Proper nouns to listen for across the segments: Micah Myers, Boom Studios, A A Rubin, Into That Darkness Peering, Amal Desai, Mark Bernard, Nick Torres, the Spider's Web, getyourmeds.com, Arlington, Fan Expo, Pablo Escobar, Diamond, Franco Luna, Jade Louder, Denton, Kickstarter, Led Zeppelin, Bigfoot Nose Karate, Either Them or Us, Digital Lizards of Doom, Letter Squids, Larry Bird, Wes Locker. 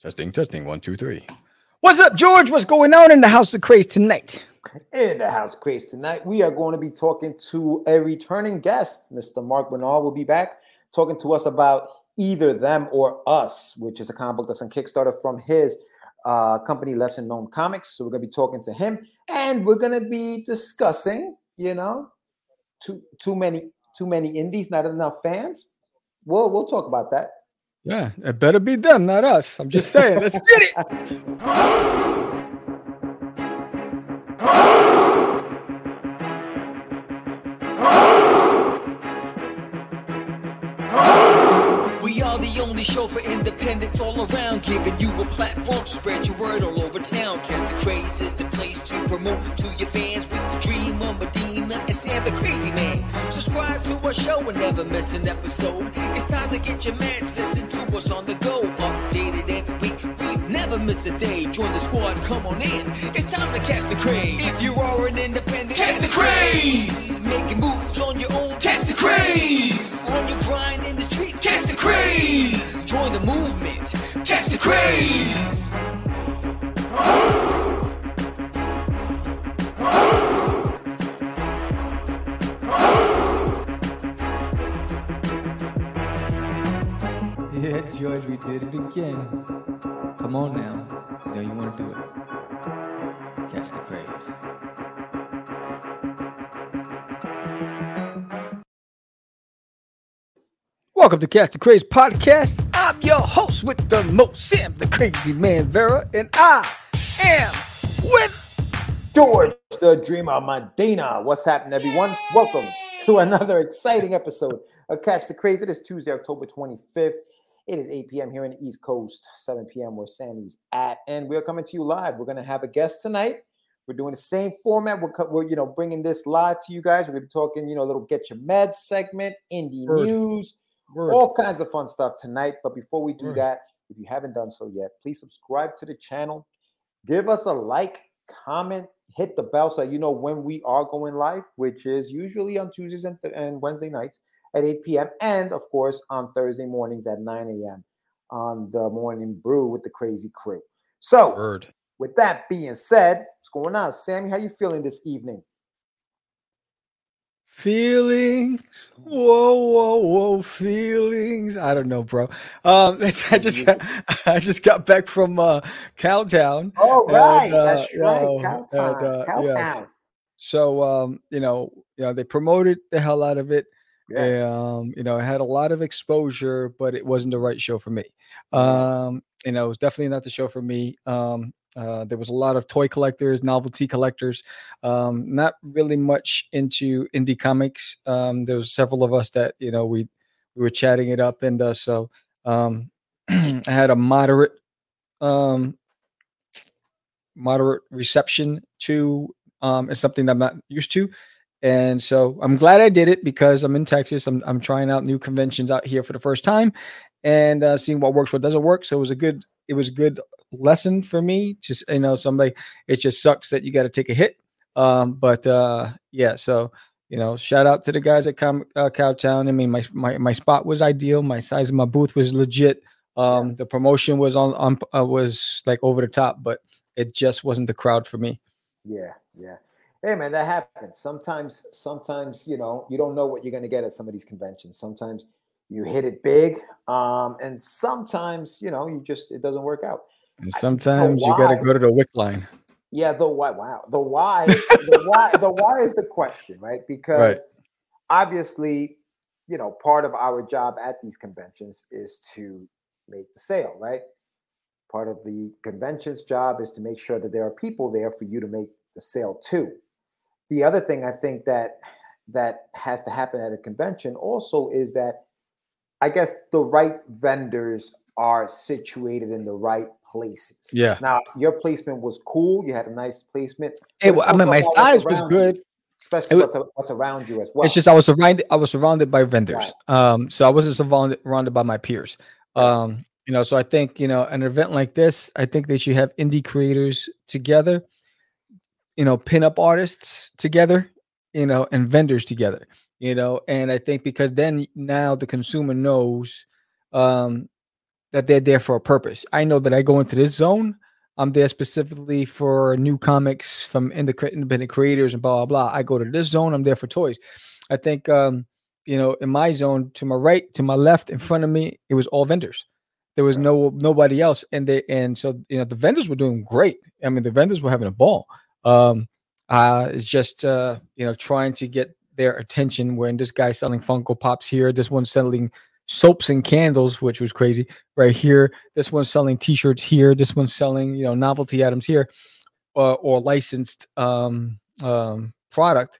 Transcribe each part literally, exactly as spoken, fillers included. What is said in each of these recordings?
Testing, testing. One, two, three. What's up, George? What's going on in the House of Craze tonight? In the House of Craze tonight, we are going to be talking to a returning guest. Mister Mark Bernard will be back talking to us about Either Them or Us, which is a comic book that's on Kickstarter from his uh, company, Lesser Known Comics. So we're going to be talking to him, and we're going to be discussing, you know, too too many too many indies, not enough fans. We'll we'll talk about that. Yeah, it better be them, not us. I'm just saying. Let's get it. We are the only show for independence all around, giving you a platform to spread your word all over town. Catch the Craze is the place to promote to your fans with the dream of Medina and Sam the Crazy Man. Subscribe to our show and never miss an episode. It's time to get your mans, listen to us on the go. Updated every week, we never miss a day. Join the squad, come on in. It's time to catch the craze. If you are an independent, catch the craze. Making moves on your own, catch the craze. On your grind in the streets, catch the craze. Join the movement, catch the craze. Yeah, George, we did it again. Come on now. I know you want to do it. Catch the craze. Welcome to Catch the Craze podcast. I'm your host with the most, Sam the Crazy Man Vera, and I am with George the Dreamer Medina. What's happening, everyone? Welcome to another exciting episode of Catch the Craze. It is Tuesday, October twenty-fifth. It is eight p.m. here in the East Coast, seven p.m. where Sammy's at, and we're coming to you live. We're going to have a guest tonight. We're doing the same format. We're, we're you know, bringing this live to you guys. We're going to be talking, you know, a little Get Your Meds segment, indie Word. news, Word. all kinds of fun stuff tonight. But before we do Word. that, if you haven't done so yet, please subscribe to the channel. Give us a like, comment, hit the bell so you know when we are going live, which is usually on Tuesdays and, th- and Wednesday nights at eight p.m. and, of course, on Thursday mornings at nine a.m. on the Morning Brew with the Crazy Crew. So, Word. with that being said, what's going on, Sammy? How you feeling this evening? Feelings. Whoa, whoa, whoa, feelings. I don't know, bro. Um, I just got, I just got back from uh, Cowtown. Oh, right. And, uh, That's right. Um, Cowtown. And, uh, Cowtown. Yes. So, um, you know, you know, they promoted the hell out of it. Yes. Um, you know, I had a lot of exposure, but it wasn't the right show for me. Um, you know, it was definitely not the show for me. Um, uh, there was a lot of toy collectors, novelty collectors, um, not really much into indie comics. Um, there was several of us that, you know, we, we were chatting it up. And, uh, so, um, I had a moderate, um, moderate reception to, um, it's something that I'm not used to. And so I'm glad I did it because I'm in Texas. I'm I'm trying out new conventions out here for the first time and uh, seeing what works, what doesn't work. So it was a good, it was a good lesson for me to, you know, so I'm like, it just sucks that you got to take a hit. Um, but uh, yeah, so, you know, shout out to the guys at Com- uh, Cowtown. I mean, my, my, my spot was ideal. My size of my booth was legit. Um, yeah. The promotion was on, on uh, was like over the top, but it just wasn't the crowd for me. Yeah. Yeah. Hey, man, that happens. Sometimes, sometimes, you know, you don't know what you're going to get at some of these conventions. Sometimes you hit it big. Um, and sometimes, you know, you just, it doesn't work out. And sometimes you got to go to the W I C line. Yeah. The why, wow. The why, the why, the why is the question, right? Because right. obviously, you know, part of our job at these conventions is to make the sale, right? Part of the convention's job is to make sure that there are people there for you to make the sale too. The other thing I think that that has to happen at a convention also is that I guess the right vendors are situated in the right places. Yeah. Now, your placement was cool. You had a nice placement. Hey, well, I mean, my size was good. Especially was, what's, what's around you as well. It's just I was surrounded, I was surrounded by vendors. Right. Um, so I wasn't surrounded, surrounded by my peers. Um, you know, so I think, you know, an event like this, I think they should have indie creators together, you know, pinup artists together, you know, and vendors together, you know, and I think because then now the consumer knows, um, that they're there for a purpose. I know that I go into this zone. I'm there specifically for new comics from independent creators and blah, blah, blah. I go to this zone. I'm there for toys. I think, um, you know, in my zone, to my right, to my left, in front of me, it was all vendors. There was no nobody else. And they and so, you know, the vendors were doing great. I mean, the vendors were having a ball. Um, uh, it's just, uh, you know, trying to get their attention when this guy's selling Funko Pops here. This one's selling soaps and candles, which was crazy right here. This one's selling T-shirts here. This one's selling, you know, novelty items here, uh, or licensed um, um, product.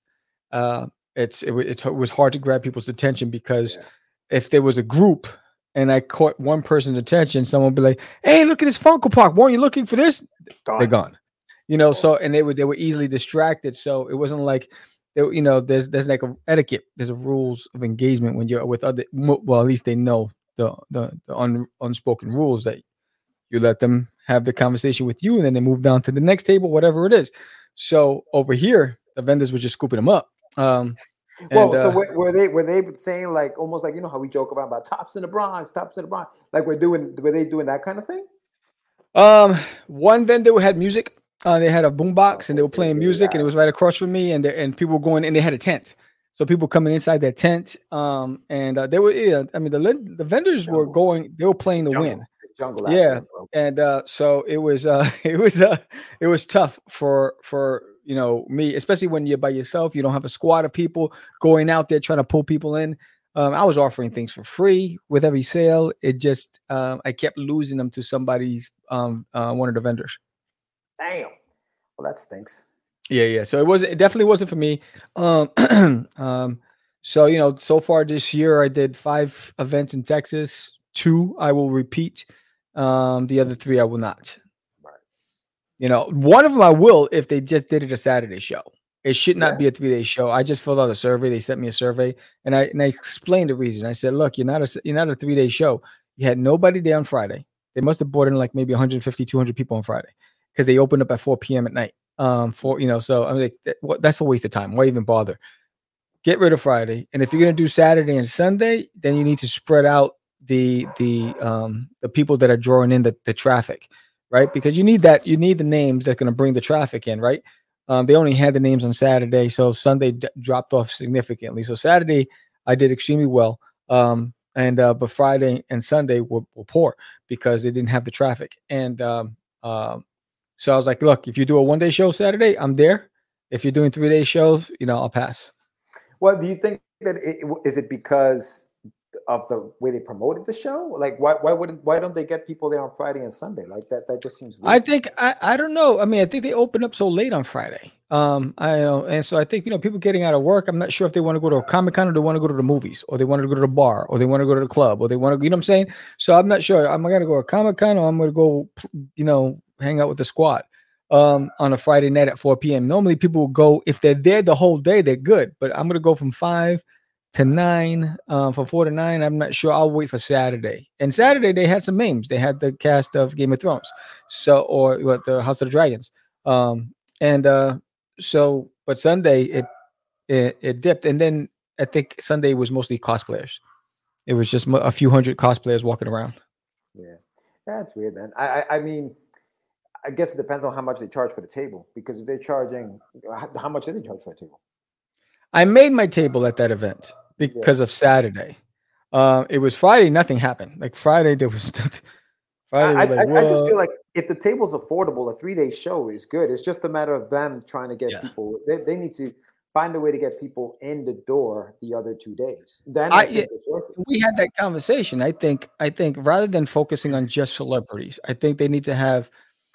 Uh, it's it, it was hard to grab people's attention because yeah. if there was a group and I caught one person's attention, someone would be like, "Hey, look at this Funko Pop! Weren't you looking for this?" Gone. They're gone. You know. So and they were they were easily distracted. So it wasn't like. You know, there's there's like a etiquette. There's a rules of engagement when you're with other. Well, at least they know the the, the un, unspoken rules that you let them have the conversation with you, and then they move down to the next table, whatever it is. So over here, the vendors were just scooping them up. Um, well, and, uh, so were, were they were they saying like almost like you know how we joke about about tops in the Bronx, tops in the Bronx, like we're doing? Were they doing that kind of thing? Um, one vendor had music. Uh, they had a boombox and they were playing music, and it was right across from me. And and people were going, and they had a tent, so people coming inside their tent. Um, and uh, they were, yeah, I mean, the the vendors were going, they were playing to win. Jungle, yeah, and uh, so it was, uh, it was, uh, it was tough for for you know me, especially when you're by yourself. You don't have a squad of people going out there trying to pull people in. Um, I was offering things for free with every sale. It just, um, I kept losing them to somebody's um, uh, one of the vendors. Damn. Well, that stinks. Yeah, yeah. So it wasn't. It definitely wasn't for me. Um, um, so you know, so far this year, I did five events in Texas. Two I will repeat. Um, the other three I will not. Right. You know, one of them I will if they just did it a Saturday show. It should not yeah. be a three-day show. I just filled out a survey. They sent me a survey, and I and I explained the reason. I said, "Look, you're not a you're not a three-day show. You had nobody there on Friday. They must have brought in like maybe one fifty, two hundred people on Friday." Because they opened up at four p.m. at night. Um, for you know, so I'm like, that, what, that's a waste of time. Why even bother? Get rid of Friday, and if you're gonna do Saturday and Sunday, then you need to spread out the the um, the people that are drawing in the, the traffic, right? Because you need that. You need the names that's gonna bring the traffic in, right? Um, they only had the names on Saturday, so Sunday d- dropped off significantly. So Saturday I did extremely well, um, and uh, but Friday and Sunday were, were poor because they didn't have the traffic, and um, uh, so I was like, look, if you do a one-day show Saturday, I'm there. If you're doing three-day shows, you know, I'll pass. Well, do you think that it, is it because of the way they promoted the show? Like, why why wouldn't why don't they get people there on Friday and Sunday? Like that that just seems weird. I think I, I don't know. I mean, I think they opened up so late on Friday. Um, I know, and so I think you know people getting out of work. I'm not sure if they want to go to a Comic-Con or they want to go to the movies or they want to go to the bar or they want to go to the club or they want to you know what I'm saying. So I'm not sure. I'm gonna go to a Comic-Con or I'm gonna go, you know. hang out with the squad um, on a Friday night at four p.m. Normally people will go, if they're there the whole day, they're good. But I'm going to go from five to nine, um, from four to nine. I'm not sure. I'll wait for Saturday. And Saturday they had some names. They had the cast of Game of Thrones, so or what, the House of the Dragons. Um, and uh, so, but Sunday it, it it dipped. And then I think Sunday was mostly cosplayers. It was just a few hundred cosplayers walking around. Yeah, that's weird, man. I I, I mean... I guess it depends on how much they charge for the table, because if they're charging, how much did they charge for a table? I made my table at that event because yeah. of Saturday. Uh, it was Friday. Nothing happened. Like Friday, there was nothing. Friday I, was like, I, I just feel like if the table's affordable, a three-day show is good. It's just a matter of them trying to get yeah. people. They, they need to find a way to get people in the door the other two days. Then I, I think it's worth it. We had that conversation. I think. I think rather than focusing on just celebrities, I think they need to have.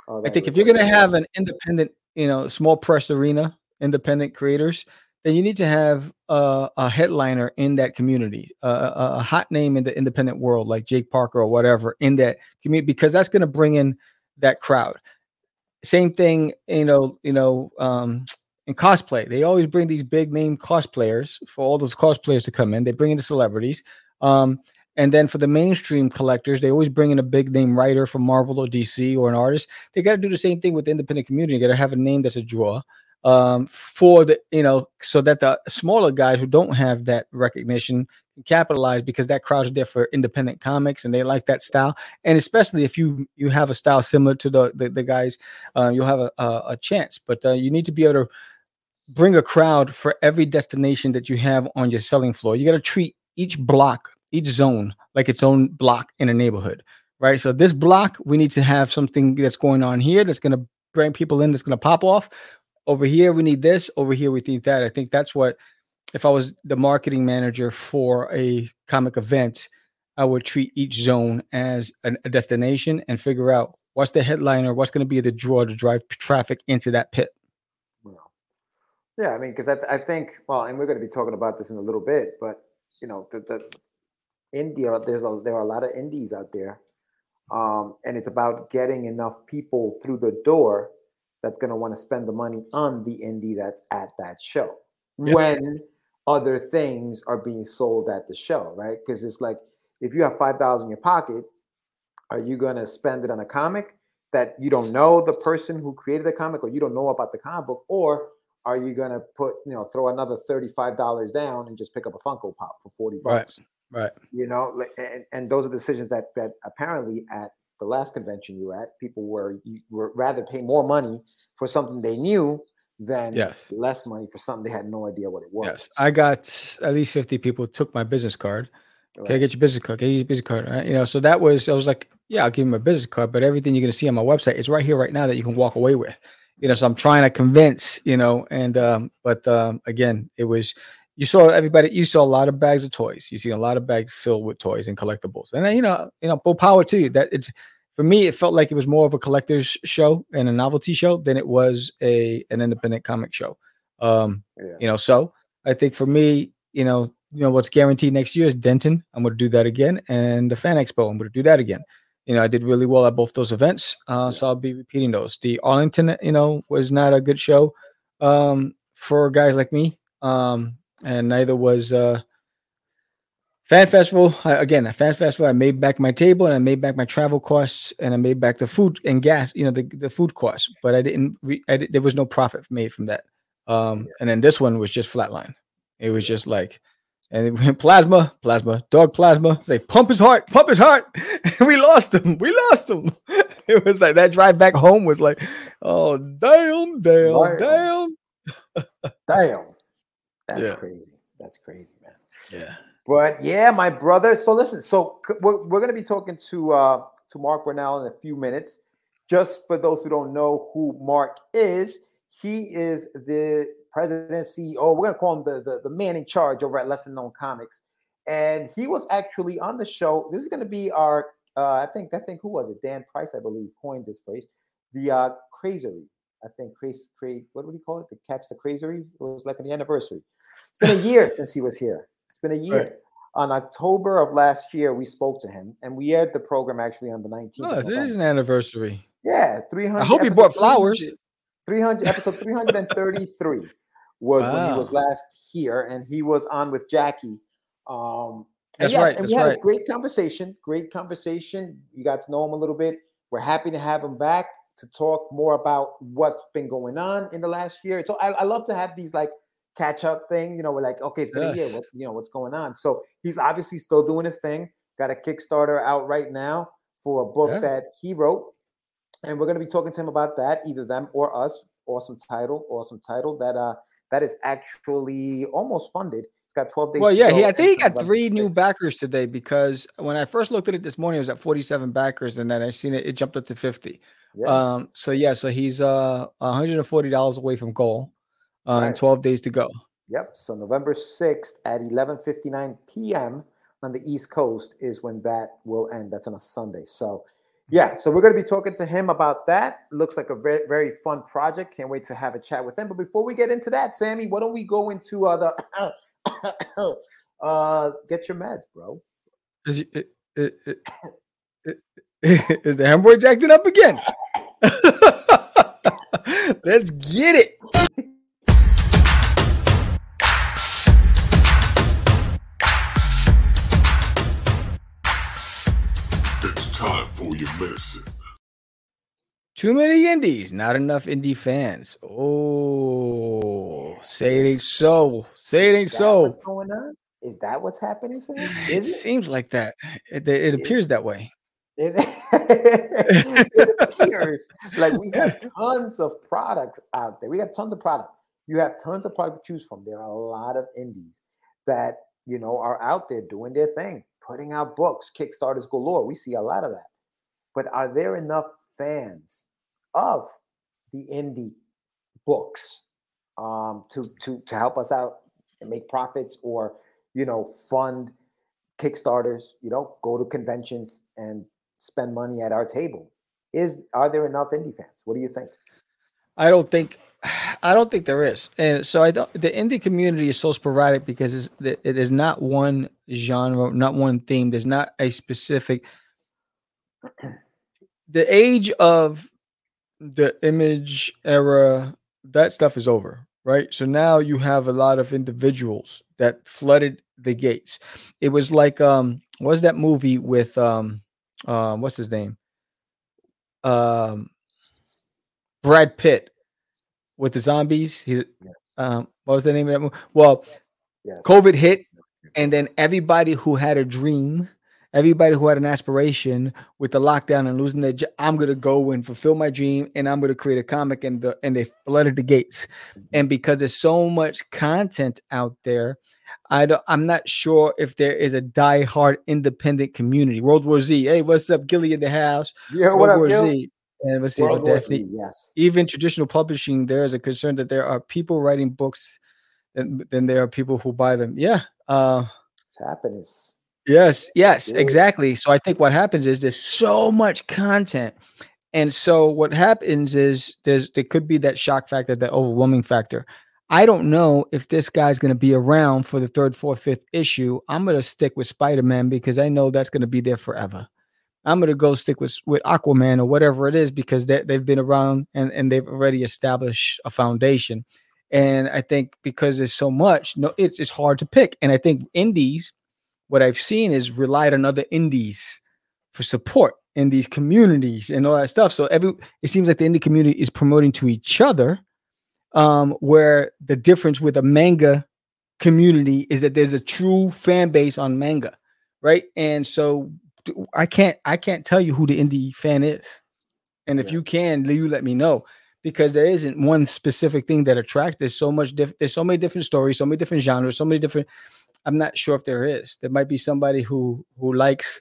Oh, I think if you're going to have an independent, you know, small press arena, independent creators, then you need to have uh, a headliner in that community, uh, a hot name in the independent world like Jake Parker or whatever in that community, because that's going to bring in that crowd. Same thing, you know, you know, um, in cosplay, they always bring these big name cosplayers for all those cosplayers to come in. They bring in the celebrities. Um, And then for the mainstream collectors, they always bring in a big name writer from Marvel or D C or an artist. They got to do the same thing with the independent community. Got to have a name that's a draw um, for the, you know, so that the smaller guys who don't have that recognition can capitalize, because that crowd's there for independent comics and they like that style. And especially if you you have a style similar to the the, the guys, uh, you'll have a, a, a chance. But uh, you need to be able to bring a crowd for every destination that you have on your selling floor. You got to treat each block, each zone, like its own block in a neighborhood, right? So this block, we need to have something that's going on here that's going to bring people in, that's going to pop off. Over here, we need this. Over here, we need that. I think that's what, if I was the marketing manager for a comic event, I would treat each zone as an, a destination and figure out what's the headliner, what's going to be the draw to drive traffic into that pit. Yeah, I mean, because I, th- I think, well, and we're going to be talking about this in a little bit, but, you know, the, the India, there's a, there are a lot of indies out there, um, and it's about getting enough people through the door that's going to want to spend the money on the indie that's at that show, yeah, when other things are being sold at the show, right? Because it's like, if you have five thousand in your pocket, are you going to spend it on a comic that you don't know the person who created the comic, or you don't know about the comic book, or are you gonna put, you know, throw another thirty-five dollars down and just pick up a Funko Pop for forty bucks? Right, right. You know, and, and those are decisions that that apparently at the last convention you were at, people were you were rather pay more money for something they knew than yes. less money for something they had no idea what it was. Yes, I got at least fifty people took my business card. Right. Can I get your business card? Can I get your business card? Right? You know, so that was, I was like, yeah, I'll give you my business card, but everything you're gonna see on my website is right here, right now, that you can walk away with. You know, so I'm trying to convince, you know, and, um, but, um, again, it was, you saw everybody, you saw a lot of bags of toys. You see a lot of bags filled with toys and collectibles. And, you know, you know, full power to you. That it's, for me, it felt like it was more of a collector's show and a novelty show than it was a, an independent comic show. Um, yeah. You know, so I think for me, you know, you know, what's guaranteed next year is Denton. I'm going to do that again. And the Fan Expo, I'm going to do that again. You know, I did really well at both those events, uh, yeah. so I'll be repeating those. The Arlington, you know, was not a good show um, for guys like me, um, and neither was uh, Fan Festival. I, again, at Fan Festival, I made back my table, and I made back my travel costs, and I made back the food and gas, you know, the, the food costs. But I didn't. Re- I did, there was no profit made from that. Um, yeah. And then this one was just flatline. It was just like. And it went plasma, plasma, dog plasma. Say, like, pump his heart, pump his heart. we lost him. We lost him. It was like, that drive back home was like, oh, damn, damn, damn. Damn. That's yeah. crazy. That's crazy, man. Yeah. But yeah, my brother. So listen, so we're, we're going to be talking to uh, to Mark Bernard in a few minutes. Just for those who don't know who Mark is, he is the president, C E O, we're going to call him the, the, the man in charge over at Lesser Known Comics. And he was actually on the show. This is going to be our, uh, I think, I think who was it? Dan Price, I believe, coined this phrase. The uh, crazery. I think, craze, craze, what would he call it? The Catch the Crazery? It was like an anniversary. It's been a year since he was here. It's been a year. Right. On October of last year, we spoke to him. And we aired the program actually on the nineteenth. Oh, it is an anniversary. Yeah. three hundred. I hope he bought flowers. three hundred, episode three hundred thirty-three. Was wow. when he was last here, and he was on with Jackie. Um, that's yes, right. And we that's had right. a great conversation. Great conversation. You got to know him a little bit. We're happy to have him back to talk more about what's been going on in the last year. So I, I love to have these like catch up thing. You know, we're like, okay, it's been yes. a year. What, you know, what's going on? So he's obviously still doing his thing. Got a Kickstarter out right now for a book yeah. that he wrote, and we're going to be talking to him about that. Either Them or Us. Awesome title. Awesome title. That uh. That is actually almost funded. It's got twelve days. Well, yeah, he, I think he got three new backers today, because when I first looked at it this morning, it was at forty-seven backers, and then I seen it, it jumped up to fifty. Yeah. Um, so yeah, so he's uh one hundred forty dollars away from goal, uh, right. and twelve days to go. Yep. So November sixth at eleven fifty-nine p.m. on the East Coast is when that will end. That's on a Sunday. So yeah, so we're going to be talking to him about that. Looks like a very, very fun project. Can't wait to have a chat with him. But before we get into that, Sammy, why don't we go into uh, the uh, get your meds, bro? Is, you, it, it, it, it, is the hemorrhoids acting up again? Let's get it. Time for your medicine. Too many indies, not enough indie fans. Oh, say it ain't so. Say it ain't so. What's going on? Is that what's happening? Is it, it seems like that. It, it, it appears that way. Is it? It appears like we have tons of products out there. We have tons of product. You have tons of product to choose from. There are a lot of indies that, you know, are out there doing their thing, putting out books, Kickstarters galore. We see a lot of that. But are there enough fans of the indie books um, to to to help us out and make profits, or, you know, fund Kickstarters, you know, go to conventions and spend money at our table? Is are there enough indie fans? What do you think? I don't think, I don't think there is. And so I don't, the indie community is so sporadic because it's, it is not one genre, not one theme. There's not a specific, the age of the image era, that stuff is over, right? So now you have a lot of individuals that flooded the gates. It was like, um, what was that movie with, um, um, what's his name? Um, Brad Pitt with the zombies. He's, um, what was the name of that movie? Well, yes. COVID hit, and then everybody who had a dream, everybody who had an aspiration with the lockdown and losing their job, I'm going to go and fulfill my dream, and I'm going to create a comic, and the, and they flooded the gates. And because there's so much content out there, I don't, I'm not sure if there is a diehard independent community. World War Z. Hey, what's up, Gilly in the house? Yeah, World what up, War Gil? Z. And let's see, definitely, yes. Even traditional publishing, there is a concern that there are people writing books, and then there are people who buy them. Yeah, uh, it's happening. Yes, yes, yeah. Exactly. So I think what happens is there's so much content, and so what happens is there's there could be that shock factor, that overwhelming factor. I don't know if this guy's going to be around for the third, fourth, fifth issue. I'm going to stick with Spider-Man because I know that's going to be there forever. I'm going to go stick with, with Aquaman or whatever it is, because they, they've been around and, and they've already established a foundation. And I think because there's so much, no, it's it's hard to pick. And I think indies, what I've seen is relied on other indies for support in these communities and all that stuff. So every it seems like the indie community is promoting to each other, um, where the difference with a manga community is that there's a true fan base on manga, right? And so I can't I can't tell you who the indie fan is. And if yeah. you can, you let me know, because there isn't one specific thing that attracts. There's so much diff- there's so many different stories, so many different genres, so many different I'm not sure if there is. There might be somebody who who likes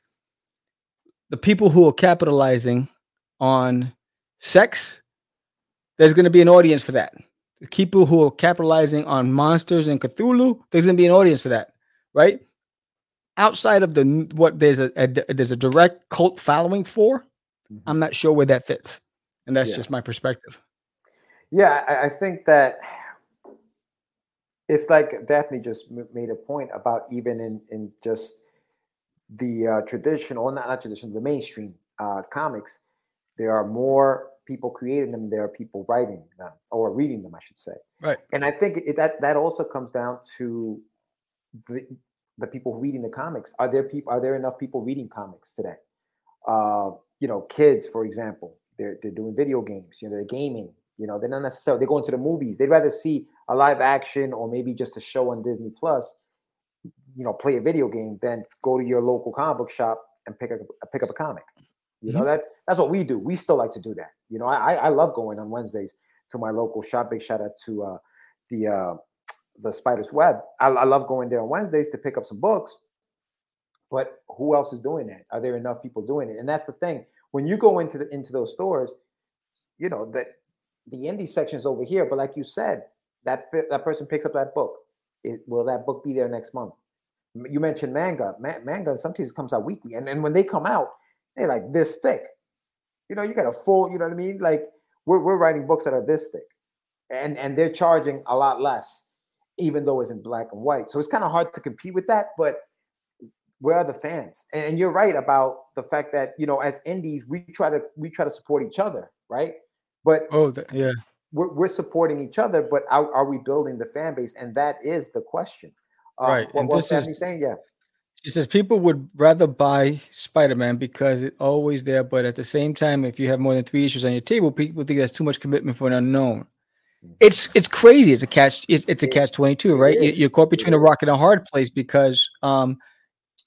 the people who are capitalizing on sex. There's going to be an audience for that. The people who are capitalizing on monsters and Cthulhu, there's going to be an audience for that, right? Outside of the what there's a, a there's a direct cult following for, mm-hmm. I'm not sure where that fits, and that's yeah. just my perspective. Yeah, I, I think that it's like Daphne just made a point about even in in just the uh, traditional, not not traditional, the mainstream uh, comics, there are more people creating them. There are people writing them or reading them, I should say. Right, and I think it, that that also comes down to the. The people reading the comics. Are there people? Are there enough people reading comics today? Uh, you know, kids, for example, they're they're doing video games. You know, they're gaming. You know, they're not necessarily they're going to the movies. They'd rather see a live action or maybe just a show on Disney Plus. You know, play a video game than go to your local comic book shop and pick a pick up a comic. You mm-hmm. know that that's what we do. We still like to do that. You know, I I love going on Wednesdays to my local shop. Big shout out to uh, the. Uh, the Spider's Web. I, I love going there on Wednesdays to pick up some books, but who else is doing that? Are there enough people doing it? And that's the thing. When you go into the, into those stores, you know, that the indie section is over here, but like you said, that, that person picks up that book. It, will that book be there next month? You mentioned manga. Ma- manga in some cases comes out weekly. And and when they come out, they're like this thick. You know, you got a full, you know what I mean? Like we're, we're writing books that are this thick, and and they're charging a lot less, even though it's in black and white. So it's kind of hard to compete with that, but where are the fans? And you're right about the fact that, you know, as indies, we try to we try to support each other, right? But oh the, yeah, we're, we're supporting each other, but are, are we building the fan base? And that is the question. Right. Uh, what, and what this is saying, yeah. She says people would rather buy Spider-Man because it's always there, but at the same time, if you have more than three issues on your table, people think that's too much commitment for an unknown. It's it's crazy. It's a catch. It's, it's a catch twenty-two, right? You, you're caught between a rock and a hard place because, um,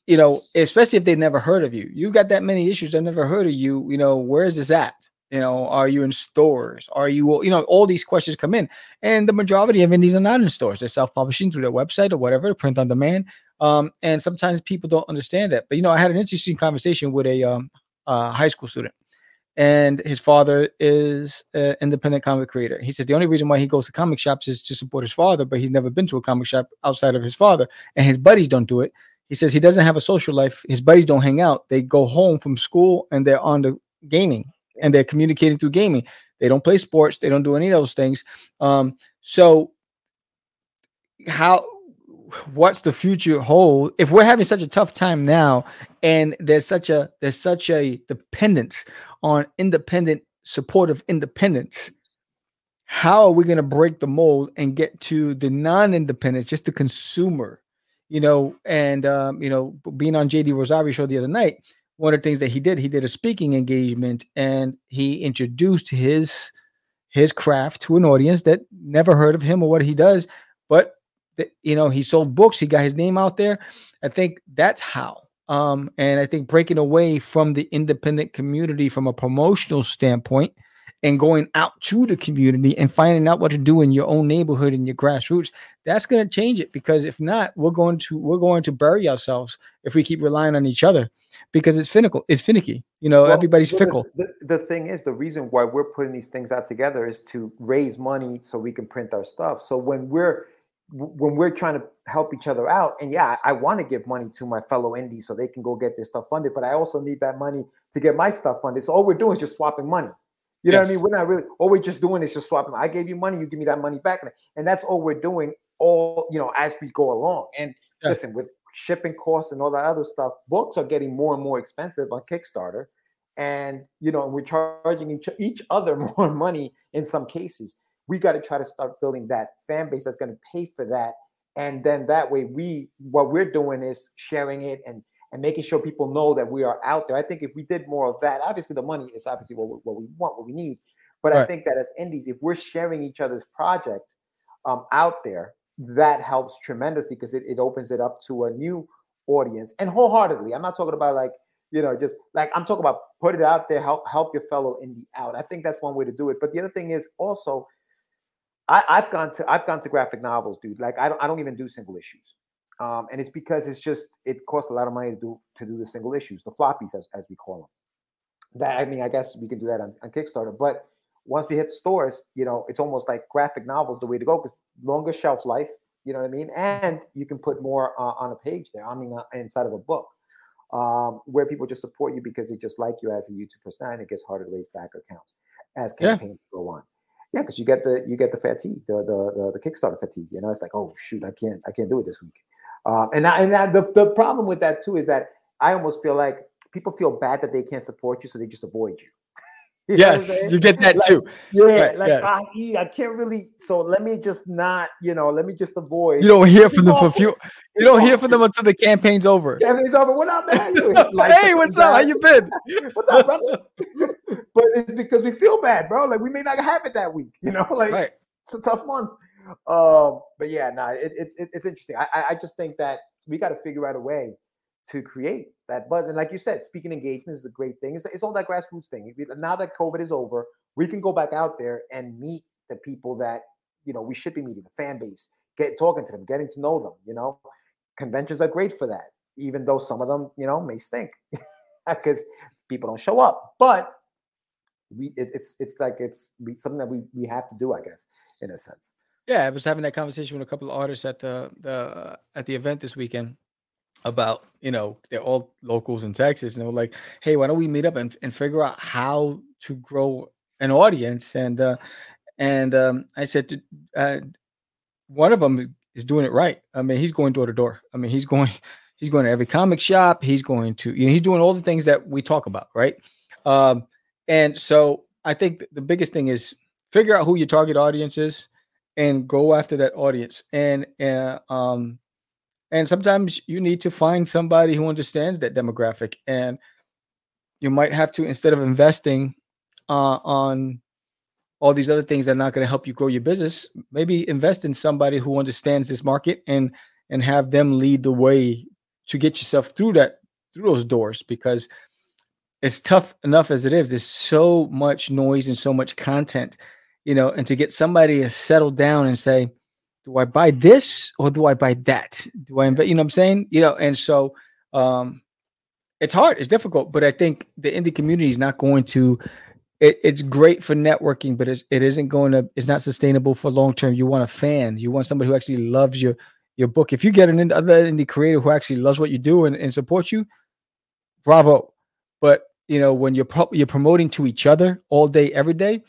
you know, especially if they've never heard of you. You got that many issues. I've never heard of you. You know, where is this at? You know, are you in stores? Are you, you know, all these questions come in, and the majority of indies are not in stores. They're self-publishing through their website or whatever, print on demand. Um, and sometimes people don't understand that. But you know, I had an interesting conversation with a um, uh, high school student. And his father is an independent comic creator. He says the only reason why he goes to comic shops is to support his father, but he's never been to a comic shop outside of his father, and his buddies don't do it. He says he doesn't have a social life. His buddies don't hang out. They go home from school, and they're on the gaming, and they're communicating through gaming. They don't play sports. They don't do any of those things. Um, so how... what's the future hold if we're having such a tough time now, and there's such a there's such a dependence on independent support of independence? How are we going to break the mold and get to the non-independent, just the consumer? You know, and um, you know, being on J D Rosario's show the other night, one of the things that he did, he did a speaking engagement, and he introduced his his craft to an audience that never heard of him or what he does, but you know, he sold books. He got his name out there. I think that's how. Um, and I think breaking away from the independent community from a promotional standpoint and going out to the community and finding out what to do in your own neighborhood and your grassroots, that's going to change it. Because if not, we're going to we're going to bury ourselves if we keep relying on each other, because it's finical. It's finicky. You know, well, everybody's well, fickle. The, the, the thing is, the reason why we're putting these things out together is to raise money so we can print our stuff. So when we're when we're trying to help each other out, and yeah, I, I want to give money to my fellow indies so they can go get their stuff funded, but I also need that money to get my stuff funded. So all we're doing is just swapping money. You know yes. what I mean? We're not really, all we're just doing is just swapping. I gave you money, you give me that money back. And that's all we're doing all, you know, as we go along. And yes. listen, with shipping costs and all that other stuff, books are getting more and more expensive on Kickstarter. And, you know, we're charging each, each other more money in some cases. We got to try to start building that fan base that's going to pay for that. And then that way we, what we're doing is sharing it and, and making sure people know that we are out there. I think if we did more of that, obviously the money is obviously what we, what we want, what we need. But right. I think that as indies, if we're sharing each other's project um, out there, that helps tremendously because it, it opens it up to a new audience. And wholeheartedly, I'm not talking about like, you know, just like I'm talking about put it out there, help, help your fellow indie out. I think that's one way to do it. But the other thing is also, I, I've gone to I've gone to graphic novels, dude. Like I don't I don't even do single issues, um, and it's because it's just it costs a lot of money to do to do the single issues, the floppies as, as we call them. That I mean, I guess we can do that on, on Kickstarter, but once we hit the stores, you know, it's almost like graphic novels the way to go because longer shelf life, you know what I mean, and you can put more uh, on a page there. I mean, uh, inside of a book, um, where people just support you because they just like you as a YouTube personality. It gets harder to raise back accounts as campaigns yeah. go on. Yeah, because you get the you get the fatigue, the, the the the Kickstarter fatigue. You know, it's like, oh shoot, I can't I can't do it this week. Uh, and I, and I, the the problem with that too is that I almost feel like people feel bad that they can't support you, so they just avoid you. you yes, you get that like, too. Yeah, right, like yeah. I, I can't really. So let me just not, you know, let me just avoid. You don't hear from them for few. You don't hear from them until the campaign's over. Campaign's over. What up, man? Like, hey, what's up? How you been? What's up, brother? But it's because we feel bad, bro. Like we may not have it that week, you know. Like right. it's a tough month. Um, but yeah, no, nah, it, it, it, it's interesting. I, I just think that we got to figure out a way to create that buzz. And like you said, speaking engagement is a great thing. It's, it's all that grassroots thing. Now that COVID is over, we can go back out there and meet the people that you know we should be meeting, the fan base, get talking to them, getting to know them. You know, conventions are great for that, even though some of them you know may stink because people don't show up, but We it, it's it's like it's we, something that we, we have to do, I guess, in a sense. Yeah, I was having that conversation with a couple of artists at the the uh, at the event this weekend about you know they're all locals in Texas, and they were like, "Hey, why don't we meet up and, and figure out how to grow an audience?" And uh, and um, I said, to, uh, "One of them is doing it right. I mean, he's going door to door. I mean, he's going he's going to every comic shop. He's going to you know he's doing all the things that we talk about, right?" Um, And so I think the biggest thing is figure out who your target audience is and go after that audience. And uh, um, and sometimes you need to find somebody who understands that demographic. And you might have to, instead of investing uh, on all these other things that are not going to help you grow your business, maybe invest in somebody who understands this market and and have them lead the way to get yourself through that, through those doors, because it's tough enough as it is. There's so much noise and so much content, you know, and to get somebody to settle down and say, do I buy this or do I buy that? Do I invest? You know what I'm saying? You know, and so um, it's hard. It's difficult. But I think the indie community is not going to, it, it's great for networking, but it's, it isn't going to, it's not sustainable for long term. You want a fan. You want somebody who actually loves your your book. If you get an other indie creator who actually loves what you do and, and supports you, bravo. But you know, when you're pro- you're promoting to each other all day, every day,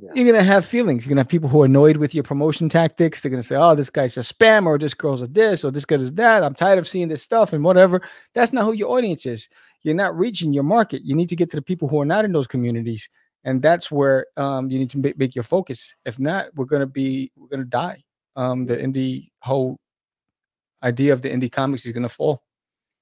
yeah. You're going to have feelings. You're going to have people who are annoyed with your promotion tactics. They're going to say, oh, this guy's a spammer, or this girl's a this, or this guy's that. I'm tired of seeing this stuff and whatever. That's not who your audience is. You're not reaching your market. You need to get to the people who are not in those communities. And that's where um, you need to make, make your focus. If not, we're going to be, we're going to die. Um, the indie whole idea of the indie comics is going to fall.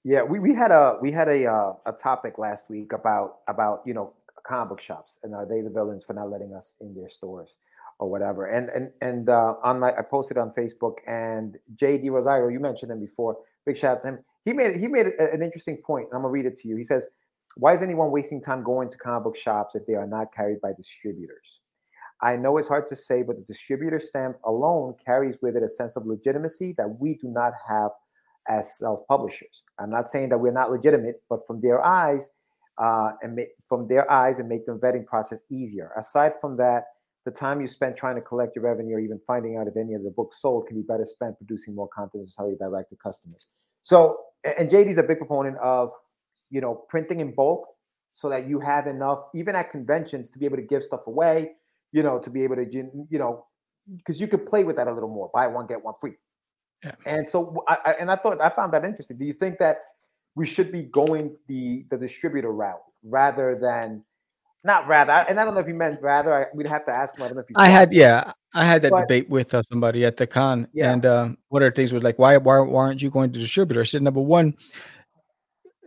Yeah, we, we had a we had a uh, a topic last week about about you know comic book shops, and are they the villains for not letting us in their stores or whatever? And and and uh, on my I posted on Facebook, and J D Rosario, you mentioned him before. Big shout out to him. He made he made an interesting point, and I'm gonna read it to you. He says, "Why is anyone wasting time going to comic book shops if they are not carried by distributors? I know it's hard to say, but the distributor stamp alone carries with it a sense of legitimacy that we do not have as self-publishers. I'm not saying that we're not legitimate, but from their eyes, uh, and ma- from their eyes, and make the vetting process easier. Aside from that, the time you spend trying to collect your revenue or even finding out if any of the books sold can be better spent producing more content and how you direct the customers." So, and J D's a big proponent of, you know, printing in bulk so that you have enough, even at conventions, to be able to give stuff away. You know, to be able to, you know, because you could play with that a little more. Buy one, get one free. Yeah. And so, I, and I thought I found that interesting. Do you think that we should be going the, the distributor route rather than not rather? And I don't know if you meant rather. I, we'd have to ask him. I don't know if you. I had yeah, I had that but, debate with uh, somebody at the con, yeah. and um, one of the things was like, why why why aren't you going to distributor? I said, number one,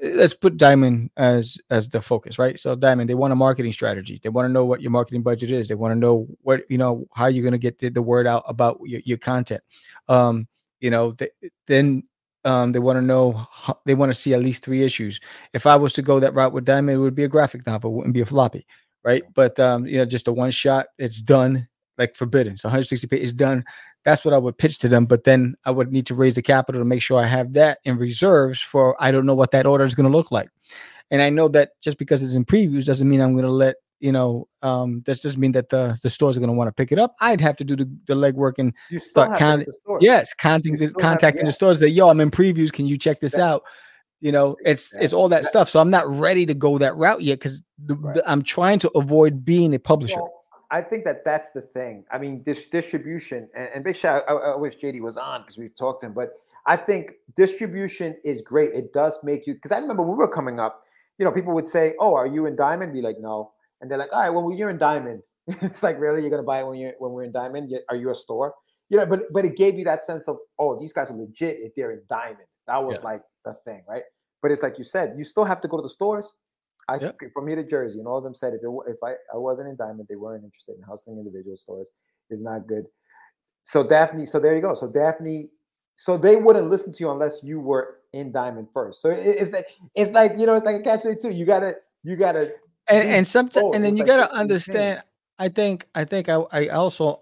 let's put Diamond as as the focus, right? So Diamond, they want a marketing strategy. They want to know what your marketing budget is. They want to know what you know how you're going to get the, the word out about your, your content. Um, You know, they, then um, they want to know, how, they want to see at least three issues. If I was to go that route with Diamond, it would be a graphic novel, it wouldn't be a floppy, right? But, um, you know, just a one shot, it's done, like Forbidden. So one hundred sixty pages, done. That's what I would pitch to them. But then I would need to raise the capital to make sure I have that in reserves for, I don't know what that order is going to look like. And I know that just because it's in previews doesn't mean I'm going to let, you know, um, that doesn't mean that the, the stores are going to want to pick it up. I'd have to do the, the legwork and start con- yes, contacting, the, contacting have, yeah. the stores. Say, yo, I'm in previews. Can you check this yeah. out? You know, it's yeah. it's all that yeah. stuff. So I'm not ready to go that route yet because right. I'm trying to avoid being a publisher. Well, I think that that's the thing. I mean, this distribution and, and big shout. I, I wish J D was on because we've talked to him, but I think distribution is great. It does make you, because I remember when we were coming up, you know, people would say, "Oh, are you in Diamond?" Be like, "No." And they're like, "All right, well, you're in Diamond." It's like, really? You're going to buy it when you're when we're in Diamond? Are you a store? You know, but but it gave you that sense of, oh, these guys are legit if they're in Diamond. That was yeah. like the thing, right? But it's like you said, you still have to go to the stores. I yeah. From here to Jersey, and all of them said, if it, if I, I wasn't in Diamond, they weren't interested in hustling individual stores. Is not good. So Daphne, so there you go. So Daphne, so they wouldn't listen to you unless you were in Diamond first. So it, it's like, it's like, you know, it's like a catch twenty-two. You got to, you got to. And, and sometimes, oh, and then you like gotta understand. I think, I think, I, I also,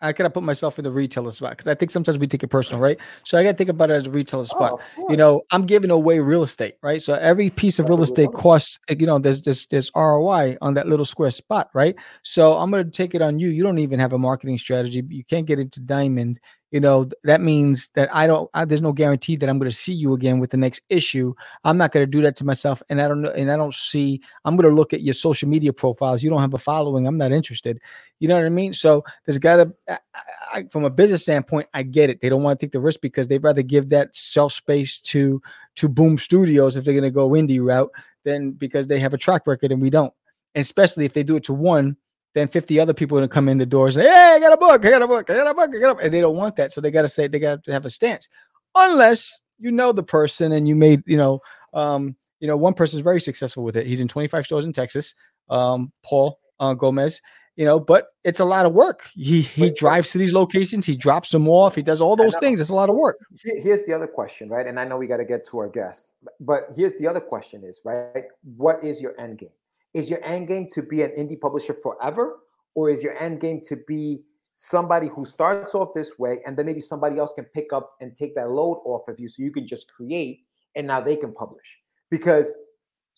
I gotta put myself in the retailer spot because I think sometimes we take it personal, right? So I gotta think about it as a retailer spot. Oh, you know, I'm giving away real estate, right? So every piece of real estate costs, you know, there's there's there's R O I on that little square spot, right? So I'm gonna take it on you. You don't even have a marketing strategy. You can't get into Diamond. You know, that means that I don't, I, there's no guarantee that I'm going to see you again with the next issue. I'm not going to do that to myself. And I don't know. And I don't see, I'm going to look at your social media profiles. You don't have a following. I'm not interested. You know what I mean? So there's got to, from a business standpoint, I get it. They don't want to take the risk because they'd rather give that self space to, to Boom Studios if they're going to go indie route than because they have a track record and we don't, and especially if they do it to one. Then fifty other people are going to come in the door and say, "Hey, I got a book, I got a book, I got a book, I got a book." And they don't want that. So they got to say, they got to have a stance. Unless you know the person and you made, you know, um, you know, one person's very successful with it. He's in twenty-five stores in Texas, um, Paul uh, Gomez. you know, but it's a lot of work. He he drives to these locations. He drops them off. He does all those things. It's a lot of work. Here's the other question, right? And I know we got to get to our guest, but here's the other question is, right? What is your end game? Is your end game to be an indie publisher forever? Or is your end game to be somebody who starts off this way and then maybe somebody else can pick up and take that load off of you so you can just create and now they can publish? Because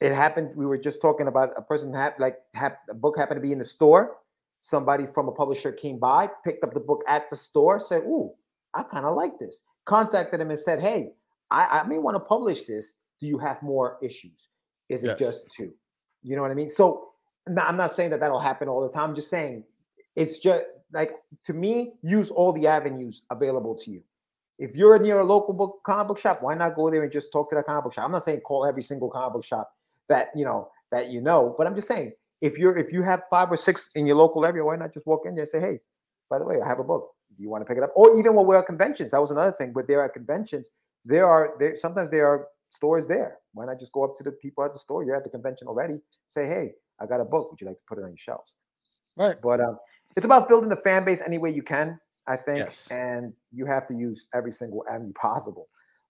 it happened, we were just talking about a person had like had, a book happened to be in the store. Somebody from a publisher came by, picked up the book at the store, said, "Ooh, I kind of like this." Contacted him and said, "Hey, I, I may want to publish this. Do you have more issues? Is it yes. just two?" You know what I mean? So no, I'm not saying that that'll happen all the time. I'm just saying it's just like, to me, use all the avenues available to you. If you're near a local book comic book shop, why not go there and just talk to that comic book shop? I'm not saying call every single comic book shop that you know that you know, but I'm just saying if you're if you have five or six in your local area, why not just walk in there and say, "Hey, by the way, I have a book. Do you want to pick it up?" Or even when we're at conventions, that was another thing. But there are conventions, there are there sometimes there are stores there. Why not just go up to the people at the store? You're at the convention already. Say, "Hey, I got a book. Would you like to put it on your shelves?" Right. But um, it's about building the fan base any way you can, I think, yes. and you have to use every single avenue possible.